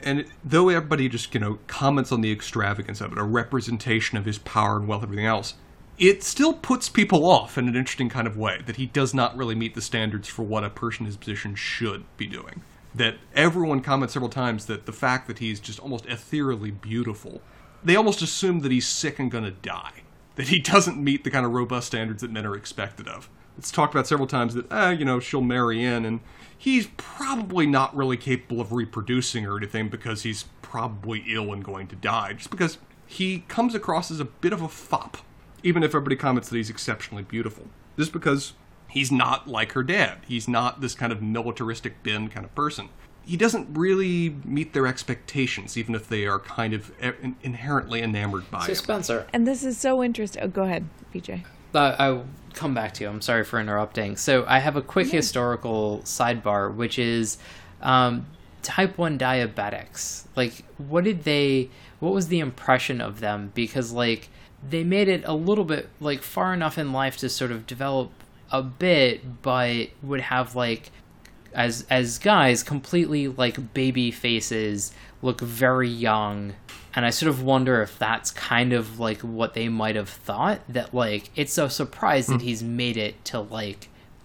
And though everybody just comments on the extravagance of it, a representation of his power and wealth, everything else, it still puts people off in an interesting kind of way, that he does not really meet the standards for what a person in his position should be doing. That everyone comments several times that the fact that he's just almost ethereally beautiful, they almost assume that he's sick and gonna die. That he doesn't meet the kind of robust standards that men are expected of. It's talked about several times that, she'll marry in, and he's probably not really capable of reproducing or anything because he's probably ill and going to die, just because he comes across as a bit of a fop. Even if everybody comments that he's exceptionally beautiful. Just because he's not like her dad. He's not this kind of militaristic bin kind of person. He doesn't really meet their expectations, even if they are kind of inherently enamored by him. So Spencer. And this is so interesting. Oh, go ahead, BJ. I'll come back to you. I'm sorry for interrupting. So I have a quick historical sidebar, which is type 1 diabetics. What was the impression of them? Because, they made it a little bit, far enough in life to sort of develop a bit, but would have, as guys, completely, baby faces, look very young. And I sort of wonder if that's kind of, what they might have thought, that, it's a surprise that he's made it to,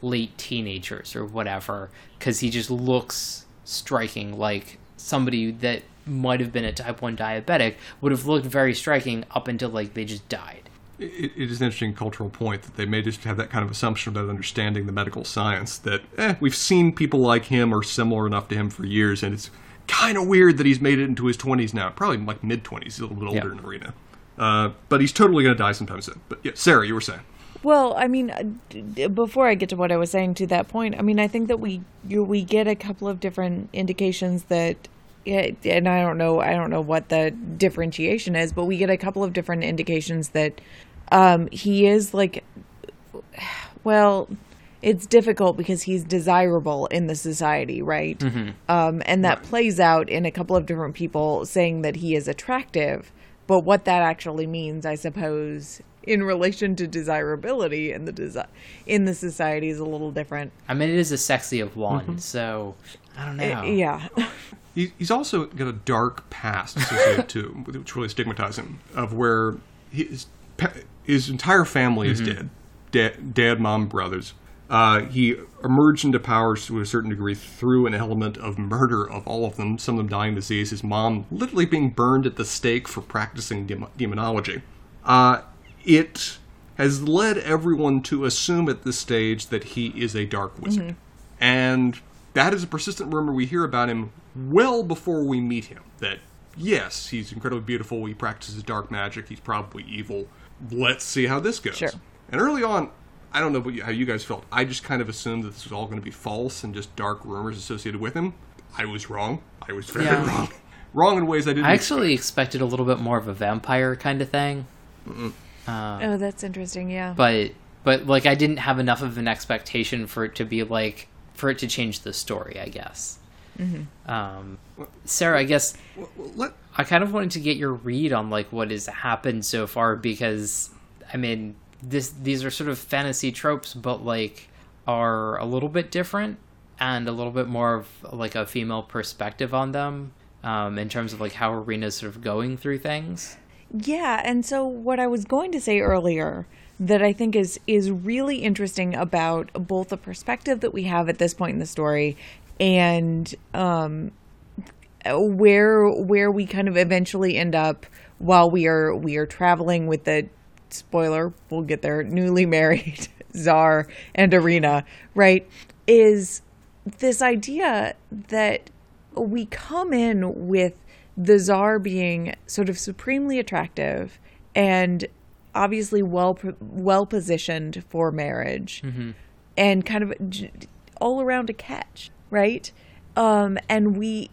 late teenagers or whatever, because he just looks striking, like somebody that might have been a type 1 diabetic would have looked very striking up until they just died. It is an interesting cultural point that they may just have that kind of assumption without understanding the medical science that we've seen people like him or similar enough to him for years, and it's kind of weird that he's made it into his 20s now, probably mid-20s. He's a little bit older in Irina, but he's totally going to die sometime soon. But yeah, Sarah, you were saying. Well, before I get to what I was saying to that point, I think that we get a couple of different indications that. Yeah, and I don't know what the differentiation is, but we get a couple of different indications that he is it's difficult because he's desirable in the society, right? Mm-hmm. And that plays out in a couple of different people saying that he is attractive, but what that actually means, I suppose, in relation to desirability and in the society is a little different. I mean, it is the sexy of one, so I don't know. Yeah. He's also got a dark past associated too, which really stigmatizes him, of where his entire family is dead. Dad, mom, brothers. He emerged into power to a certain degree through an element of murder of all of them, some of them dying of disease, his mom literally being burned at the stake for practicing demonology. It has led everyone to assume at this stage that he is a dark wizard. And that is a persistent rumor we hear about him well before we meet him. That, yes, he's incredibly beautiful, he practices dark magic, he's probably evil. Let's see how this goes. Sure. And early on, I don't know how you guys felt. I just kind of assumed that this was all going to be false and just dark rumors associated with him. I was wrong. I was very wrong. Wrong in ways I didn't expect. I actually expected a little bit more of a vampire kind of thing. Oh, that's interesting, yeah. But like, I didn't have enough of an expectation for it to be like, for it to change the story, I guess. Sarah, I guess I kind of wanted to get your read on like what has happened so far, because, I mean, these are sort of fantasy tropes, but like are a little bit different and a little bit more of like a female perspective on them, in terms of like how Irina's sort of going through things. Yeah, and so what I was going to say earlier that I think is really interesting about both the perspective that we have at this point in the story and where we kind of eventually end up while we are traveling with the, spoiler, we'll get there, newly married Tsar and Irina, right, is this idea that we come in with the Tsar being sort of supremely attractive and obviously well positioned for marriage and kind of all around a catch, right? And we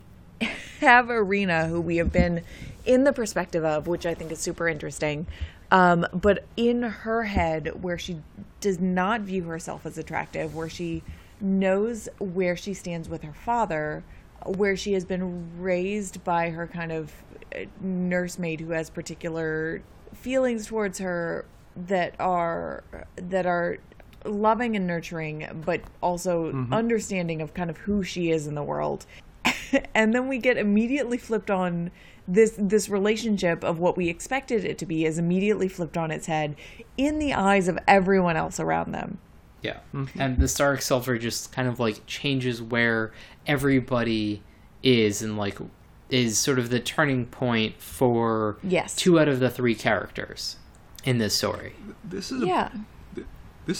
have Irina, who we have been in the perspective of, which I think is super interesting, but in her head, where she does not view herself as attractive, where she knows where she stands with her father, where she has been raised by her kind of nursemaid who has particular feelings towards her that are loving and nurturing, but also understanding of kind of who she is in the world. And then we get immediately flipped on this relationship of what we expected it to be is immediately flipped on its head in the eyes of everyone else around them. Yeah. And the Staryk Silver just kind of like changes where everybody is and like is sort of the turning point for two out of the three characters in this story. This is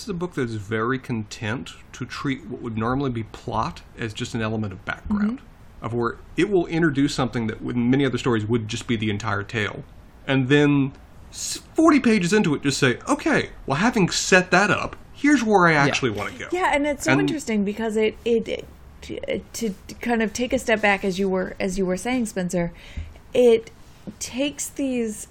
a book that is very content to treat what would normally be plot as just an element of background. Of where it will introduce something that in many other stories would just be the entire tale. And then 40 pages into it, just say, okay, well, having set that up, here's where I actually want to go. Yeah, and it's so interesting because it to kind of take a step back, as you were saying, Spencer, it takes these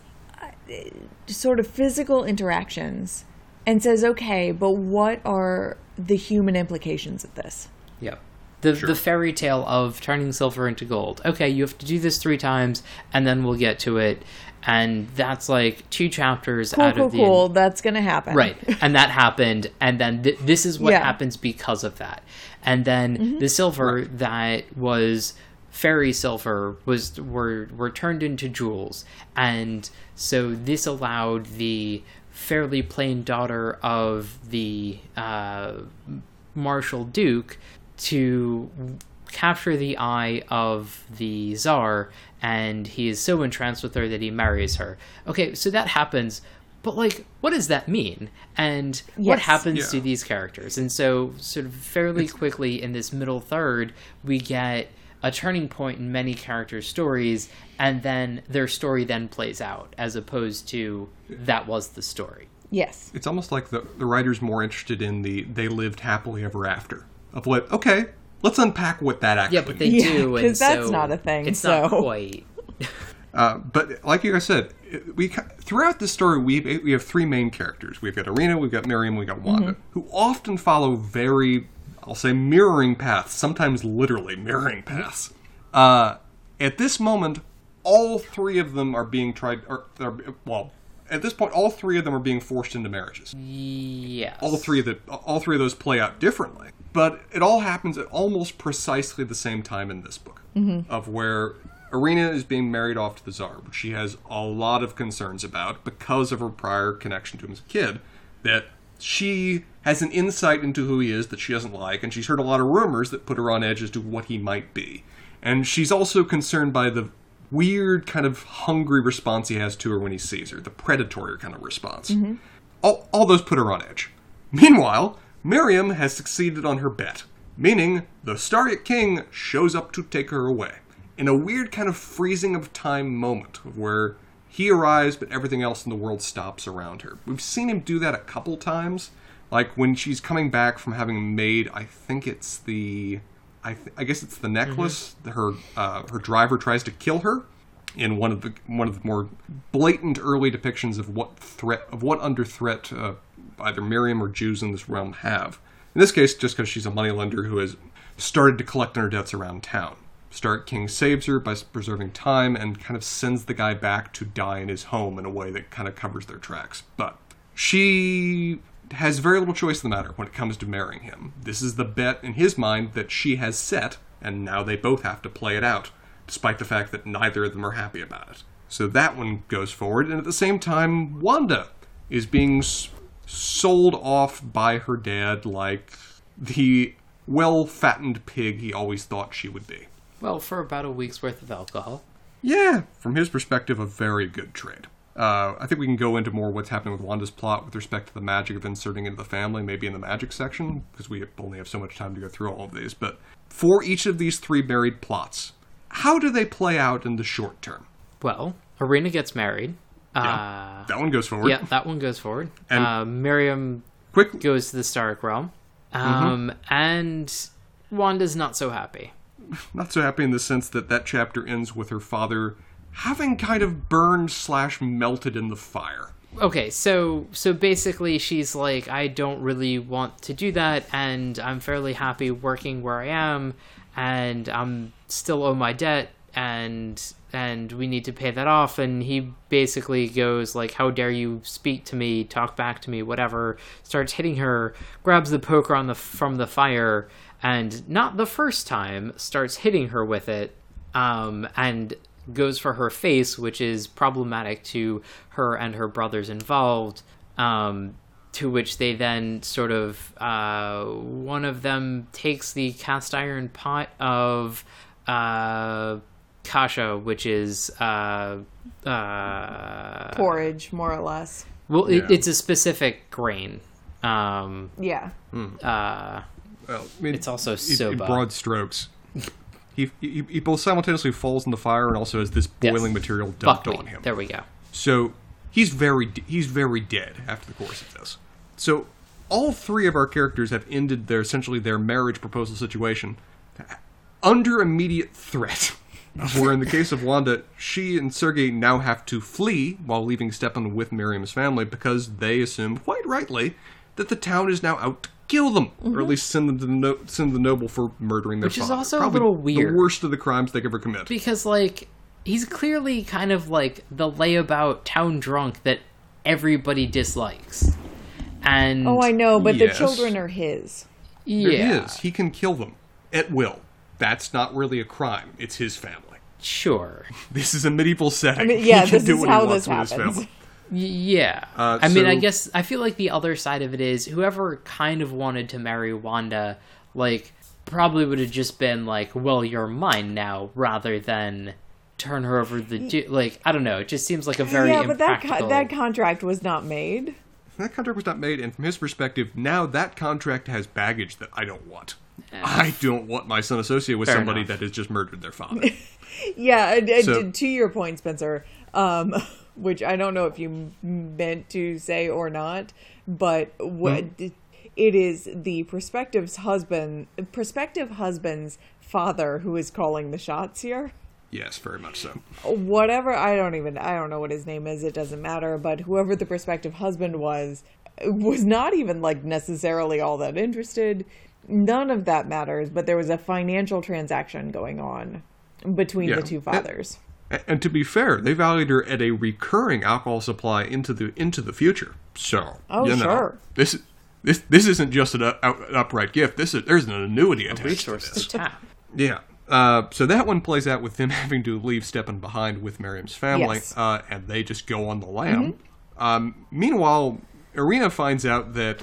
sort of physical interactions and says, okay, but what are the human implications of this? Yeah. The fairy tale of turning silver into gold. Okay, you have to do this 3 times, and then we'll get to it. And that's like 2 chapters out of the... Cool, that's going to happen. Right, and that happened, and then this is what happens because of that. And then the silver that was fairy silver were turned into jewels. And so this allowed the fairly plain daughter of the Marshal Duke to capture the eye of the Tsar, and he is so entranced with her that he marries her. Okay, so that happens, but like, what does that mean? And what happens to these characters? And so sort of fairly quickly in this middle third, we get a turning point in many characters' stories, and then their story then plays out, as opposed to that was the story. Yes. It's almost like the writer's more interested in the they lived happily ever after. Of what? Okay, let's unpack what that actually. Yeah, but they do, and so that's not a thing. It's not quite. But like you guys said, throughout this story we have 3 main characters. We've got Irina, we've got Miryem, we've got Wanda, who often follow very, I'll say, mirroring paths. Sometimes literally mirroring paths. At this moment, all three of them are being tried, well, at this point, all three of them are being forced into marriages. Yes. All three of those play out differently. But it all happens at almost precisely the same time in this book, mm-hmm. of where Irina is being married off to the Tsar, which she has a lot of concerns about because of her prior connection to him as a kid, that she has an insight into who he is that she doesn't like, and she's heard a lot of rumors that put her on edge as to what he might be. And she's also concerned by the weird kind of hungry response he has to her when he sees her, the predatory kind of response. Mm-hmm. All those put her on edge. Meanwhile, Miryem has succeeded on her bet, meaning the Staryk King shows up to take her away, in a weird kind of freezing of time moment where he arrives but everything else in the world stops around her. We've seen him do that a couple times, like when she's coming back from having made, I guess it's the necklace. Mm-hmm. Her driver tries to kill her in one of the more blatant early depictions of what under threat either Miryem or Jews in this realm have. In this case, just because she's a moneylender who has started to collect on her debts around town. Staryk King saves her by preserving time and kind of sends the guy back to die in his home in a way that kind of covers their tracks. But she has very little choice in the matter when it comes to marrying him. This is the bet in his mind that she has set, and now they both have to play it out, despite the fact that neither of them are happy about it. So that one goes forward, and at the same time, Wanda is being sold off by her dad like the well-fattened pig he always thought she would be. Well, for about a week's worth of alcohol. Yeah, from his perspective, a very good trade. I think we can go into more what's happening with Wanda's plot with respect to the magic of inserting into the family, maybe in the magic section, because we only have so much time to go through all of these. But for each of these three married plots, how do they play out in the short term? Well, Irina gets married. Yeah, that one goes forward. Yeah, that one goes forward. And Miryem goes to the Staryk realm. Mm-hmm. And Wanda's not so happy. Not so happy in the sense that chapter ends with her father having kind of burned / melted in the fire. Okay, so basically she's like, I don't really want to do that, and I'm fairly happy working where I am, and I'm still owe my debt, and we need to pay that off. And he basically goes like, how dare you speak to me, talk back to me, whatever, starts hitting her, grabs the poker from the fire, and not the first time, starts hitting her with it, and goes for her face, which is problematic to her and her brothers involved, to which they then sort of, one of them takes the cast iron pot of kasha, which is porridge, more or less. Well, yeah. It's a specific grain. Yeah. Well, it's also soba. In broad strokes. He both simultaneously falls in the fire and also has this boiling material dumped on him. There we go. So he's very dead after the course of this. So all three of our characters have ended essentially their marriage proposal situation under immediate threat. Where in the case of Wanda, she and Sergei now have to flee while leaving Stepan with Miriam's family because they assume, quite rightly, that the town is now out to kill them, mm-hmm. or at least send the noble for murdering their father. Which is also probably a little weird. The worst of the crimes they could ever commit. Because, like, he's clearly kind of like the layabout town drunk that everybody dislikes. And I know, but the children are his. Yeah. It is. He can kill them at will. That's not really a crime. It's his family. Sure. This is a medieval setting. I mean, yeah, he can do what he wants with his family. Yeah. I guess I feel like the other side of it is whoever kind of wanted to marry Wanda, like, probably would have just been like, well, you're mine now, rather than turn her over like, I don't know. It just seems like a very impractical... Yeah, but that contract was not made. That contract was not made, and from his perspective, now that contract has baggage that I don't want. I don't want my son associated with somebody that has just murdered their father. To your point, Spencer... which I don't know if you meant to say or not, but it is the prospective husband's father who is calling the shots here. Yes, very much so. Whatever, I don't know what his name is, it doesn't matter, but whoever the prospective husband was not even like necessarily all that interested. None of that matters, but there was a financial transaction going on between the two fathers. And to be fair, they valued her at a recurring alcohol supply into the future. So, sure. This isn't just an upright gift. There's an annuity attached to this. Yeah. So that one plays out with them having to leave Stepan behind with Miriam's family, yes. And they just go on the lam. Mm-hmm. Meanwhile, Irina finds out that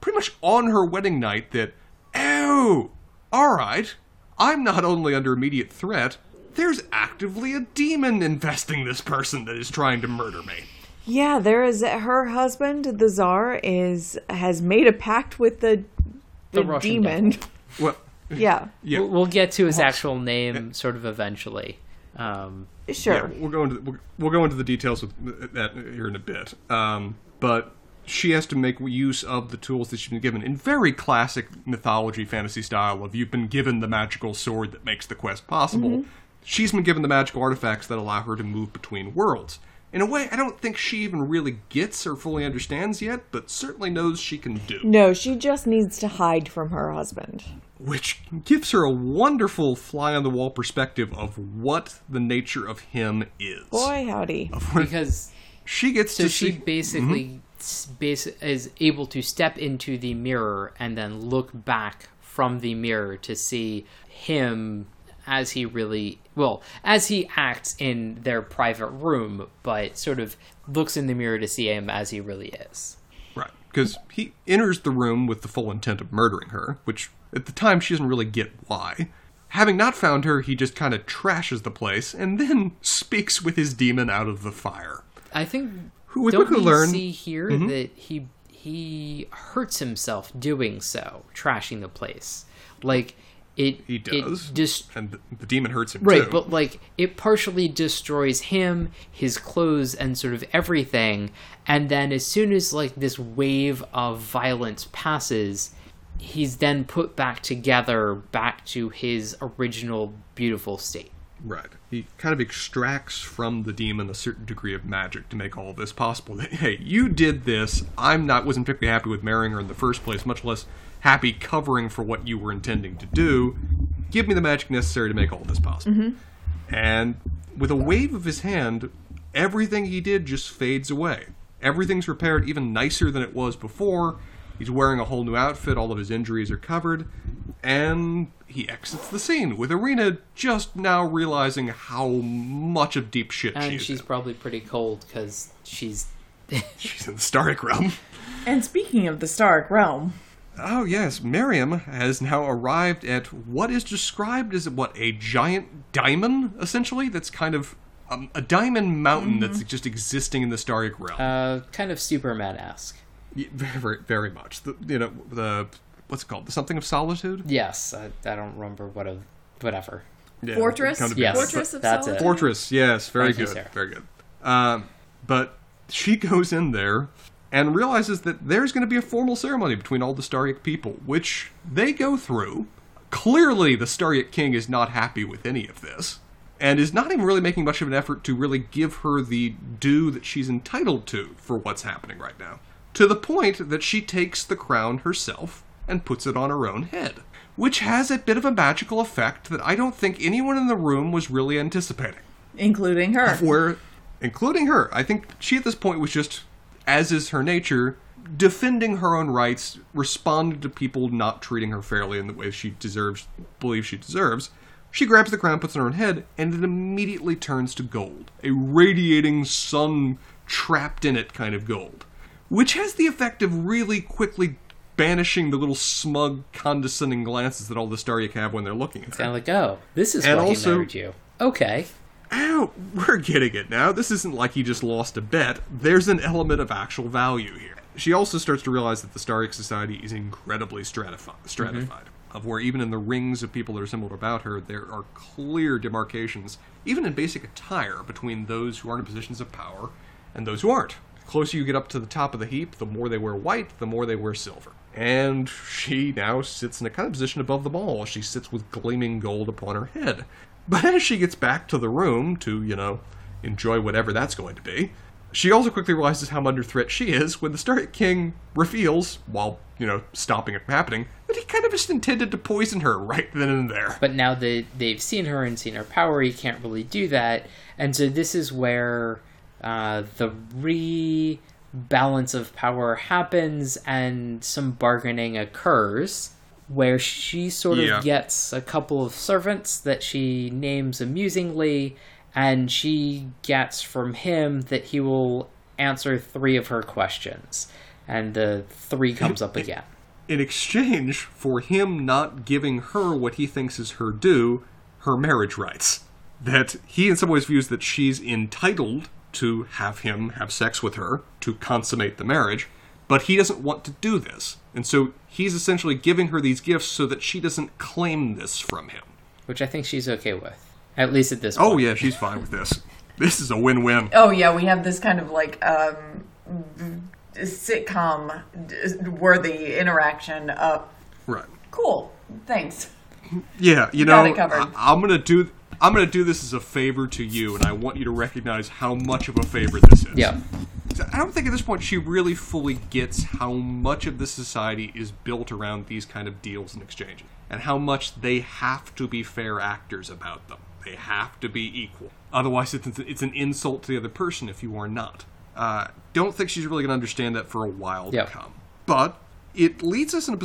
pretty much on her wedding night that, oh, all right, I'm not only under immediate threat, there's actively a demon infesting this person that is trying to murder me. Yeah, there is. Her husband, the Tsar, has made a pact with the Russian demon. Well, yeah. We'll get to his actual name sort of eventually. Sure. Yeah, we'll go into the details with that here in a bit. But she has to make use of the tools that she's been given in very classic mythology fantasy style of you've been given the magical sword that makes the quest possible. Mm-hmm. She's been given the magical artifacts that allow her to move between worlds. In a way, I don't think she even really gets or fully understands yet, but certainly knows she can do. No, she just needs to hide from her husband. Which gives her a wonderful fly-on-the-wall perspective of what the nature of him is. Boy, howdy. Because she gets to see... So she basically is able to step into the mirror and then look back from the mirror to see him... as he acts in their private room, but sort of looks in the mirror to see him as he really is. Right, because he enters the room with the full intent of murdering her, which at the time she doesn't really get why. Having not found her, he just kind of trashes the place and then speaks with his demon out of the fire. I think, see here that he hurts himself doing so, trashing the place. Like... It does, and the demon hurts him too. Right, but it partially destroys him, his clothes, and sort of everything. And then as soon as this wave of violence passes, he's then put back together, back to his original beautiful state. Right. He kind of extracts from the demon a certain degree of magic to make all of this possible. Hey, you did this. I wasn't particularly happy with marrying her in the first place, much less happy covering for what you were intending to do. Give me the magic necessary to make all of this possible. Mm-hmm. And with a wave of his hand, everything he did just fades away. Everything's repaired even nicer than it was before. He's wearing a whole new outfit. All of his injuries are covered. And he exits the scene with Irina just now realizing how much of deep shit she is. And she's probably pretty cold because she's in the Staryk Realm. And speaking of the Staryk Realm... Oh, yes. Miryem has now arrived at what is described as, a giant diamond, essentially? That's kind of a diamond mountain that's just existing in the Staryk Realm. Kind of Superman-esque. Yeah, very, very much. What's it called? The something of solitude? Yes. I don't remember whatever. Yeah, Fortress? Kind of Fortress of Solitude. It. Fortress, yes. Very good. But she goes in there... and realizes that there's going to be a formal ceremony between all the Staryk people, which they go through. Clearly, the Staryk King is not happy with any of this, and is not even really making much of an effort to really give her the due that she's entitled to for what's happening right now. To the point that she takes the crown herself and puts it on her own head, which has a bit of a magical effect that I don't think anyone in the room was really anticipating. Including her. Including her. I think she at this point was just... as is her nature, defending her own rights, responding to people not treating her fairly in the way she believes she deserves. She grabs the crown, puts it on her own head, and it immediately turns to gold. A radiating sun trapped in it kind of gold. Which has the effect of really quickly banishing the little smug, condescending glances that all the Staryk have when they're looking at her. It's kind of oh, this is what he married you. Okay. Oh, we're getting it now. This isn't like he just lost a bet. There's an element of actual value here. She also starts to realize that the Staryk society is incredibly stratified, of where even in the rings of people that are assembled about her, there are clear demarcations, even in basic attire, between those who are in positions of power and those who aren't. The closer you get up to the top of the heap, the more they wear white, the more they wear silver. And she now sits in a kind of position above them all. She sits with gleaming gold upon her head. But as she gets back to the room to, enjoy whatever that's going to be, She also quickly realizes how under threat she is when the Staryk King reveals, while, you know, stopping it from happening, that he kind of just intended to poison her right then and there. But now that they've seen her and seen her power, he can't really do that. And so this is where the rebalance of power happens and some bargaining occurs, where she sort of gets a couple of servants that she names amusingly, and she gets from him that he will answer 3 of her questions. And the 3 comes up again. In exchange for him not giving her what he thinks is her due, her marriage rights. That he in some ways views that she's entitled to have him have sex with her, to consummate the marriage, but he doesn't want to do this. And so he's essentially giving her these gifts so that she doesn't claim this from him. Which I think she's okay with. At least at this point. Oh, yeah, she's fine with this. This is a win-win. Oh, yeah, we have this kind of, like, sitcom-worthy interaction of... Right. Cool. Thanks. Yeah, you know, I'm gonna do this as a favor to you, and I want you to recognize how much of a favor this is. Yeah. I don't think at this point she really fully gets how much of the society is built around these kind of deals and exchanges, and how much they have to be fair actors about them. They have to be equal. Otherwise, it's an insult to the other person if you are not. Don't think she's really going to understand that for a while to come. But it leads us in a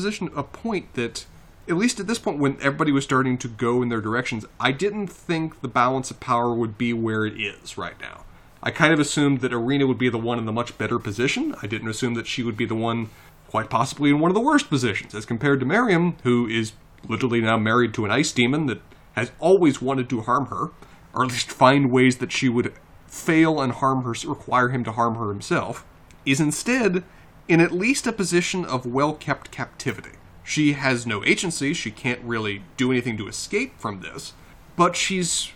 point that, at least at this point when everybody was starting to go in their directions, I didn't think the balance of power would be where it is right now. I kind of assumed that Irina would be the one in the much better position. I didn't assume that she would be the one, quite possibly, in one of the worst positions, as compared to Miryem, who is literally now married to an ice demon that has always wanted to harm her, or at least find ways that she would fail and harm her, require him to harm her himself, is instead in at least a position of well-kept captivity. She has no agency, she can't really do anything to escape from this, but she's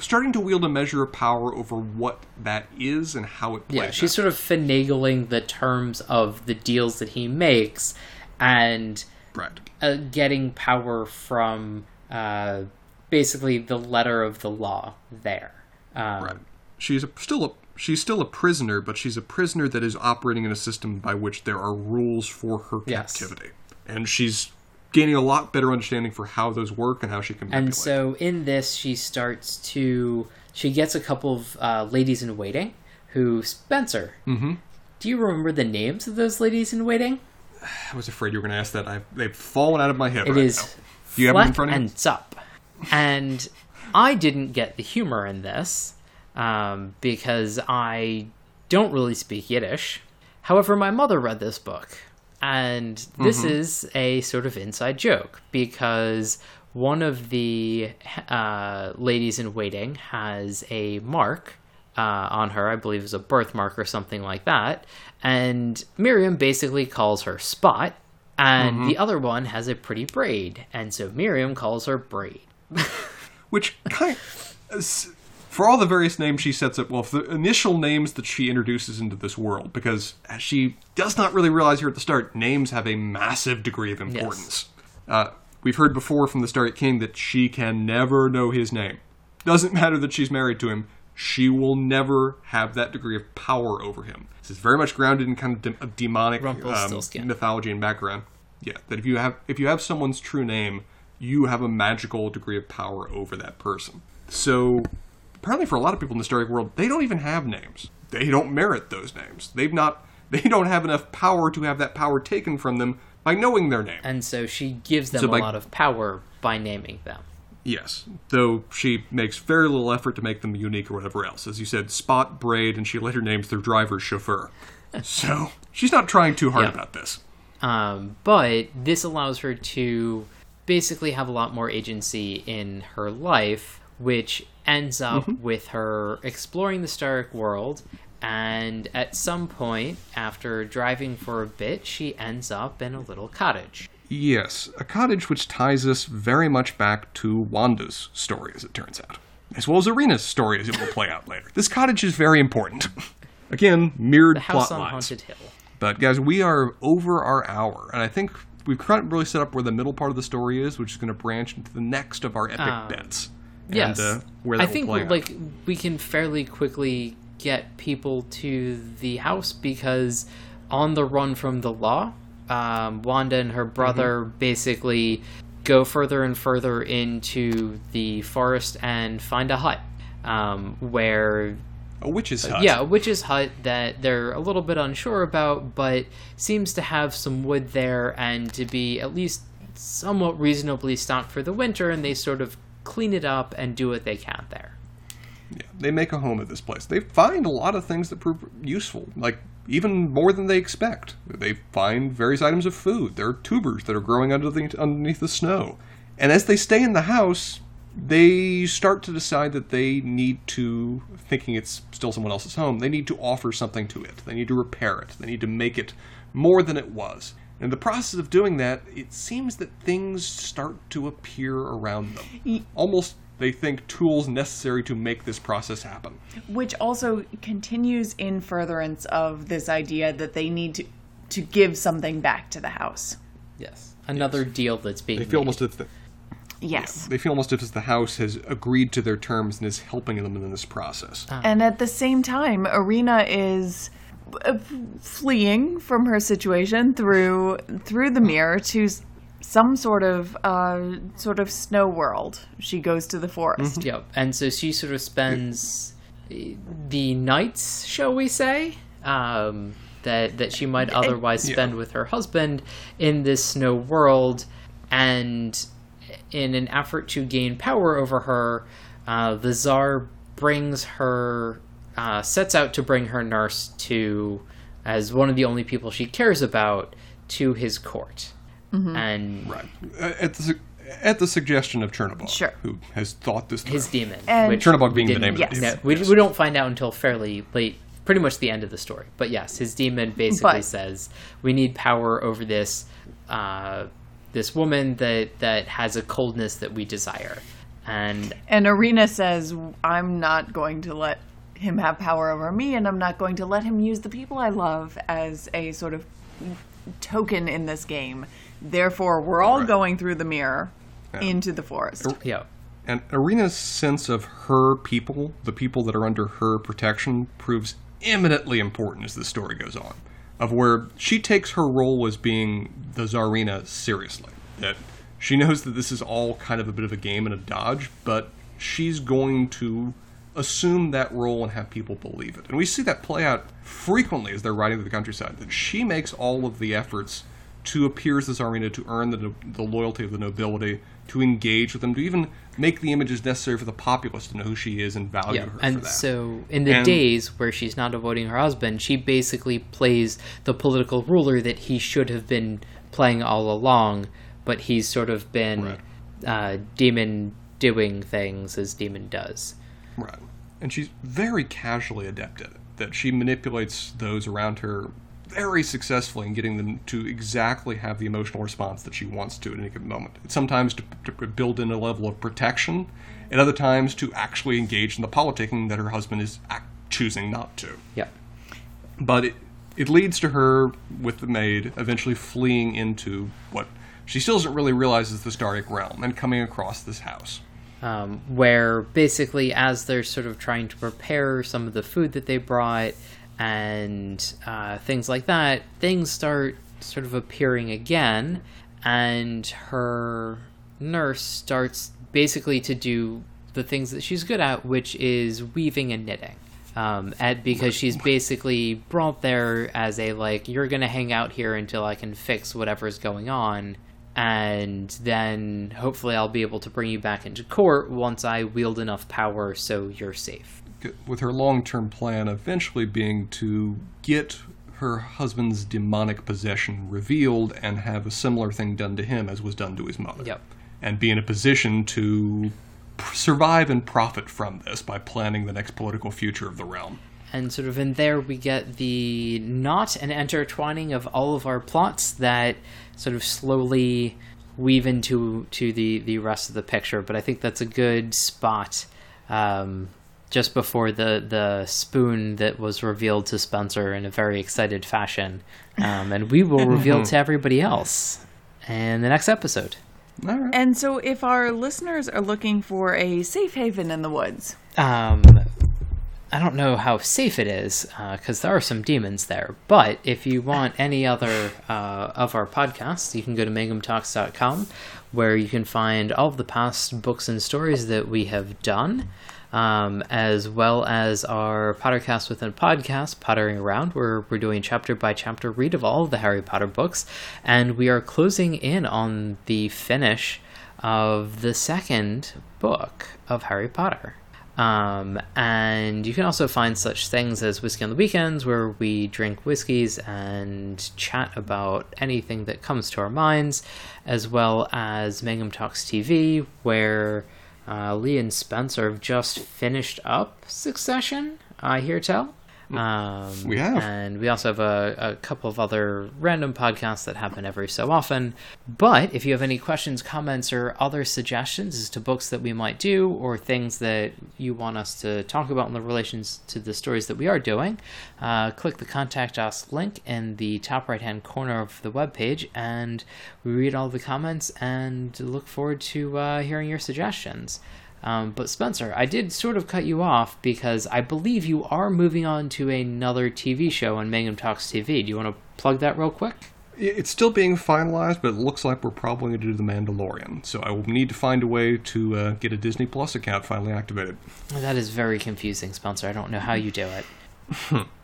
starting to wield a measure of power over what that is and how it plays out. Yeah, she's sort of finagling the terms of the deals that he makes and getting power from basically the letter of the law there. She's still a prisoner, but she's a prisoner that is operating in a system by which there are rules for her captivity. And she's gaining a lot better understanding for how those work and how she can manipulate. And so in this, she gets a couple of ladies-in-waiting who, Spencer, do you remember the names of those ladies-in-waiting? I was afraid you were going to ask that. They've fallen out of my head right now. Do you have them in front of you? And Sup. And I didn't get the humor in this because I don't really speak Yiddish. However, my mother read this book. And this is a sort of inside joke, because one of the ladies-in-waiting has a mark on her. I believe it's a birthmark or something like that. And Miryem basically calls her Spot, and the other one has a pretty braid. And so Miryem calls her Braid. Which kind of... For all the various names she sets up, well, the initial names that she introduces into this world, because as she does not really realize here at the start, names have a massive degree of importance. Yes. We've heard before from the Staryk King that she can never know his name. Doesn't matter that she's married to him, she will never have that degree of power over him. This is very much grounded in kind of demonic mythology and background. Yeah, that if you have someone's true name, you have a magical degree of power over that person. So... apparently for a lot of people in the Staryk world, they don't even have names. They don't merit those names. They don't have enough power to have that power taken from them by knowing their name. And so she gives them a lot of power by naming them. Yes, though she makes very little effort to make them unique or whatever else. As you said, Spot, Braid, and she later names their driver Chauffeur. So she's not trying too hard about this. But this allows her to basically have a lot more agency in her life, which ends up with her exploring the Staryk world, and at some point, after driving for a bit, she ends up in a little cottage. Yes, a cottage which ties us very much back to Wanda's story, as it turns out, as well as Irina's story, as it will play out later. This cottage is very important. Again, mirrored plot lines. The house on Haunted Hill. But guys, we are over our hour, and I think we've kind of really set up where the middle part of the story is, which is going to branch into the next of our epic bets. Yes, and, where that I think we can fairly quickly get people to the house because on the run from the law, Wanda and her brother basically go further and further into the forest and find a hut where... A witch's hut. Yeah, a witch's hut that they're a little bit unsure about, but seems to have some wood there and to be at least somewhat reasonably stocked for the winter, and they sort of clean it up and do what they can there. Yeah, they make a home at this place. They find a lot of things that prove useful, like even more than they expect. They find various items of food. There are tubers that are growing underneath the snow. And as they stay in the house, they start to decide that they need to, thinking it's still someone else's home, they need to offer something to it. They need to repair it. They need to make it more than it was. In the process of doing that, it seems that things start to appear around them. Almost, they think, tools necessary to make this process happen. Which also continues in furtherance of this idea that they need to give something back to the house. Yes. Another deal that's being made. They feel almost as if the house has agreed to their terms and is helping them in this process. And at the same time, Irina is... fleeing from her situation through the mirror to some sort of snow world. She goes to the forest. Mm-hmm. Yep, and so she sort of spends the nights, shall we say, that she might otherwise spend with her husband in this snow world, and in an effort to gain power over her, the Tsar sets out to bring her nurse to, as one of the only people she cares about, to his court. Mm-hmm. And right. At the suggestion of Chernobog, sure, who has thought this through. His demon. Which Chernobog being the name of the demon. No, we don't find out until fairly late, pretty much the end of the story. But yes, his demon basically says, we need power over this this woman that has a coldness that we desire. And Irina says, I'm not going to let him have power over me, and I'm not going to let him use the people I love as a sort of token in this game. Therefore, we're all going through the mirror into the forest. And Irina's sense of her people, the people that are under her protection, proves eminently important as the story goes on, of where she takes her role as being the Tsarina seriously. That she knows that this is all kind of a bit of a game and a dodge, but she's going to assume that role and have people believe it. And we see that play out frequently as they're riding through the countryside, that she makes all of the efforts to appear as the Tsarina, to earn the loyalty of the nobility, to engage with them, to even make the images necessary for the populace to know who she is and value her and for that. And so in the days where she's not avoiding her husband, she basically plays the political ruler that he should have been playing all along, but he's sort of been demon doing things as demon does. Right. And she's very casually adept at it, that she manipulates those around her very successfully in getting them to exactly have the emotional response that she wants to at any given moment. It's sometimes to build in a level of protection, and other times to actually engage in the politicking that her husband is choosing not to. Yeah. But it leads to her, with the maid, eventually fleeing into what she still doesn't really realize is the Staryk realm and coming across this house. Where basically as they're sort of trying to prepare some of the food that they brought and things like that, things start sort of appearing again, and her nurse starts basically to do the things that she's good at, which is weaving and knitting. Because she's basically brought there as a, like, you're going to hang out here until I can fix whatever's going on. And then hopefully I'll be able to bring you back into court once I wield enough power so you're safe. With her long-term plan eventually being to get her husband's demonic possession revealed and have a similar thing done to him as was done to his mother. Yep. And be in a position to survive and profit from this by planning the next political future of the realm. And sort of in there we get the knot and intertwining of all of our plots that sort of slowly weave into the rest of the picture. But I think that's a good spot just before the spoon that was revealed to Spencer in a very excited fashion. And we will reveal to everybody else in the next episode. All right. And so if our listeners are looking for a safe haven in the woods... I don't know how safe it is because there are some demons there. But if you want any other of our podcasts, you can go to mangumtalks.com, where you can find all of the past books and stories that we have done, as well as our Pottercast within a podcast, Pottering Around, where we're doing chapter by chapter read of all of the Harry Potter books. And we are closing in on the finish of the second book of Harry Potter. And you can also find such things as Whiskey on the Weekends, where we drink whiskeys and chat about anything that comes to our minds, as well as Mangum Talks TV, where Lee and Spencer have just finished up Succession, I hear tell. We have. And we also have a couple of other random podcasts that happen every so often. But if you have any questions, comments, or other suggestions as to books that we might do or things that you want us to talk about in the relations to the stories that we are doing, click the Contact Us link in the top right-hand corner of the webpage, and we read all the comments and look forward to hearing your suggestions. But Spencer, I did sort of cut you off because I believe you are moving on to another TV show on Mangum Talks TV. Do you want to plug that real quick? It's still being finalized, but it looks like we're probably going to do The Mandalorian. So I will need to find a way to get a Disney Plus account finally activated. That is very confusing, Spencer. I don't know how you do it.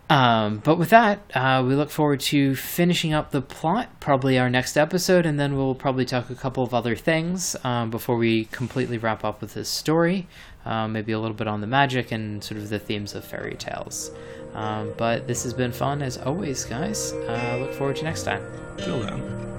But with that, we look forward to finishing up the plot, probably our next episode, and then we'll probably talk a couple of other things before we completely wrap up with this story, maybe a little bit on the magic and sort of the themes of fairy tales. But this has been fun as always, guys. Look forward to next time. Till then.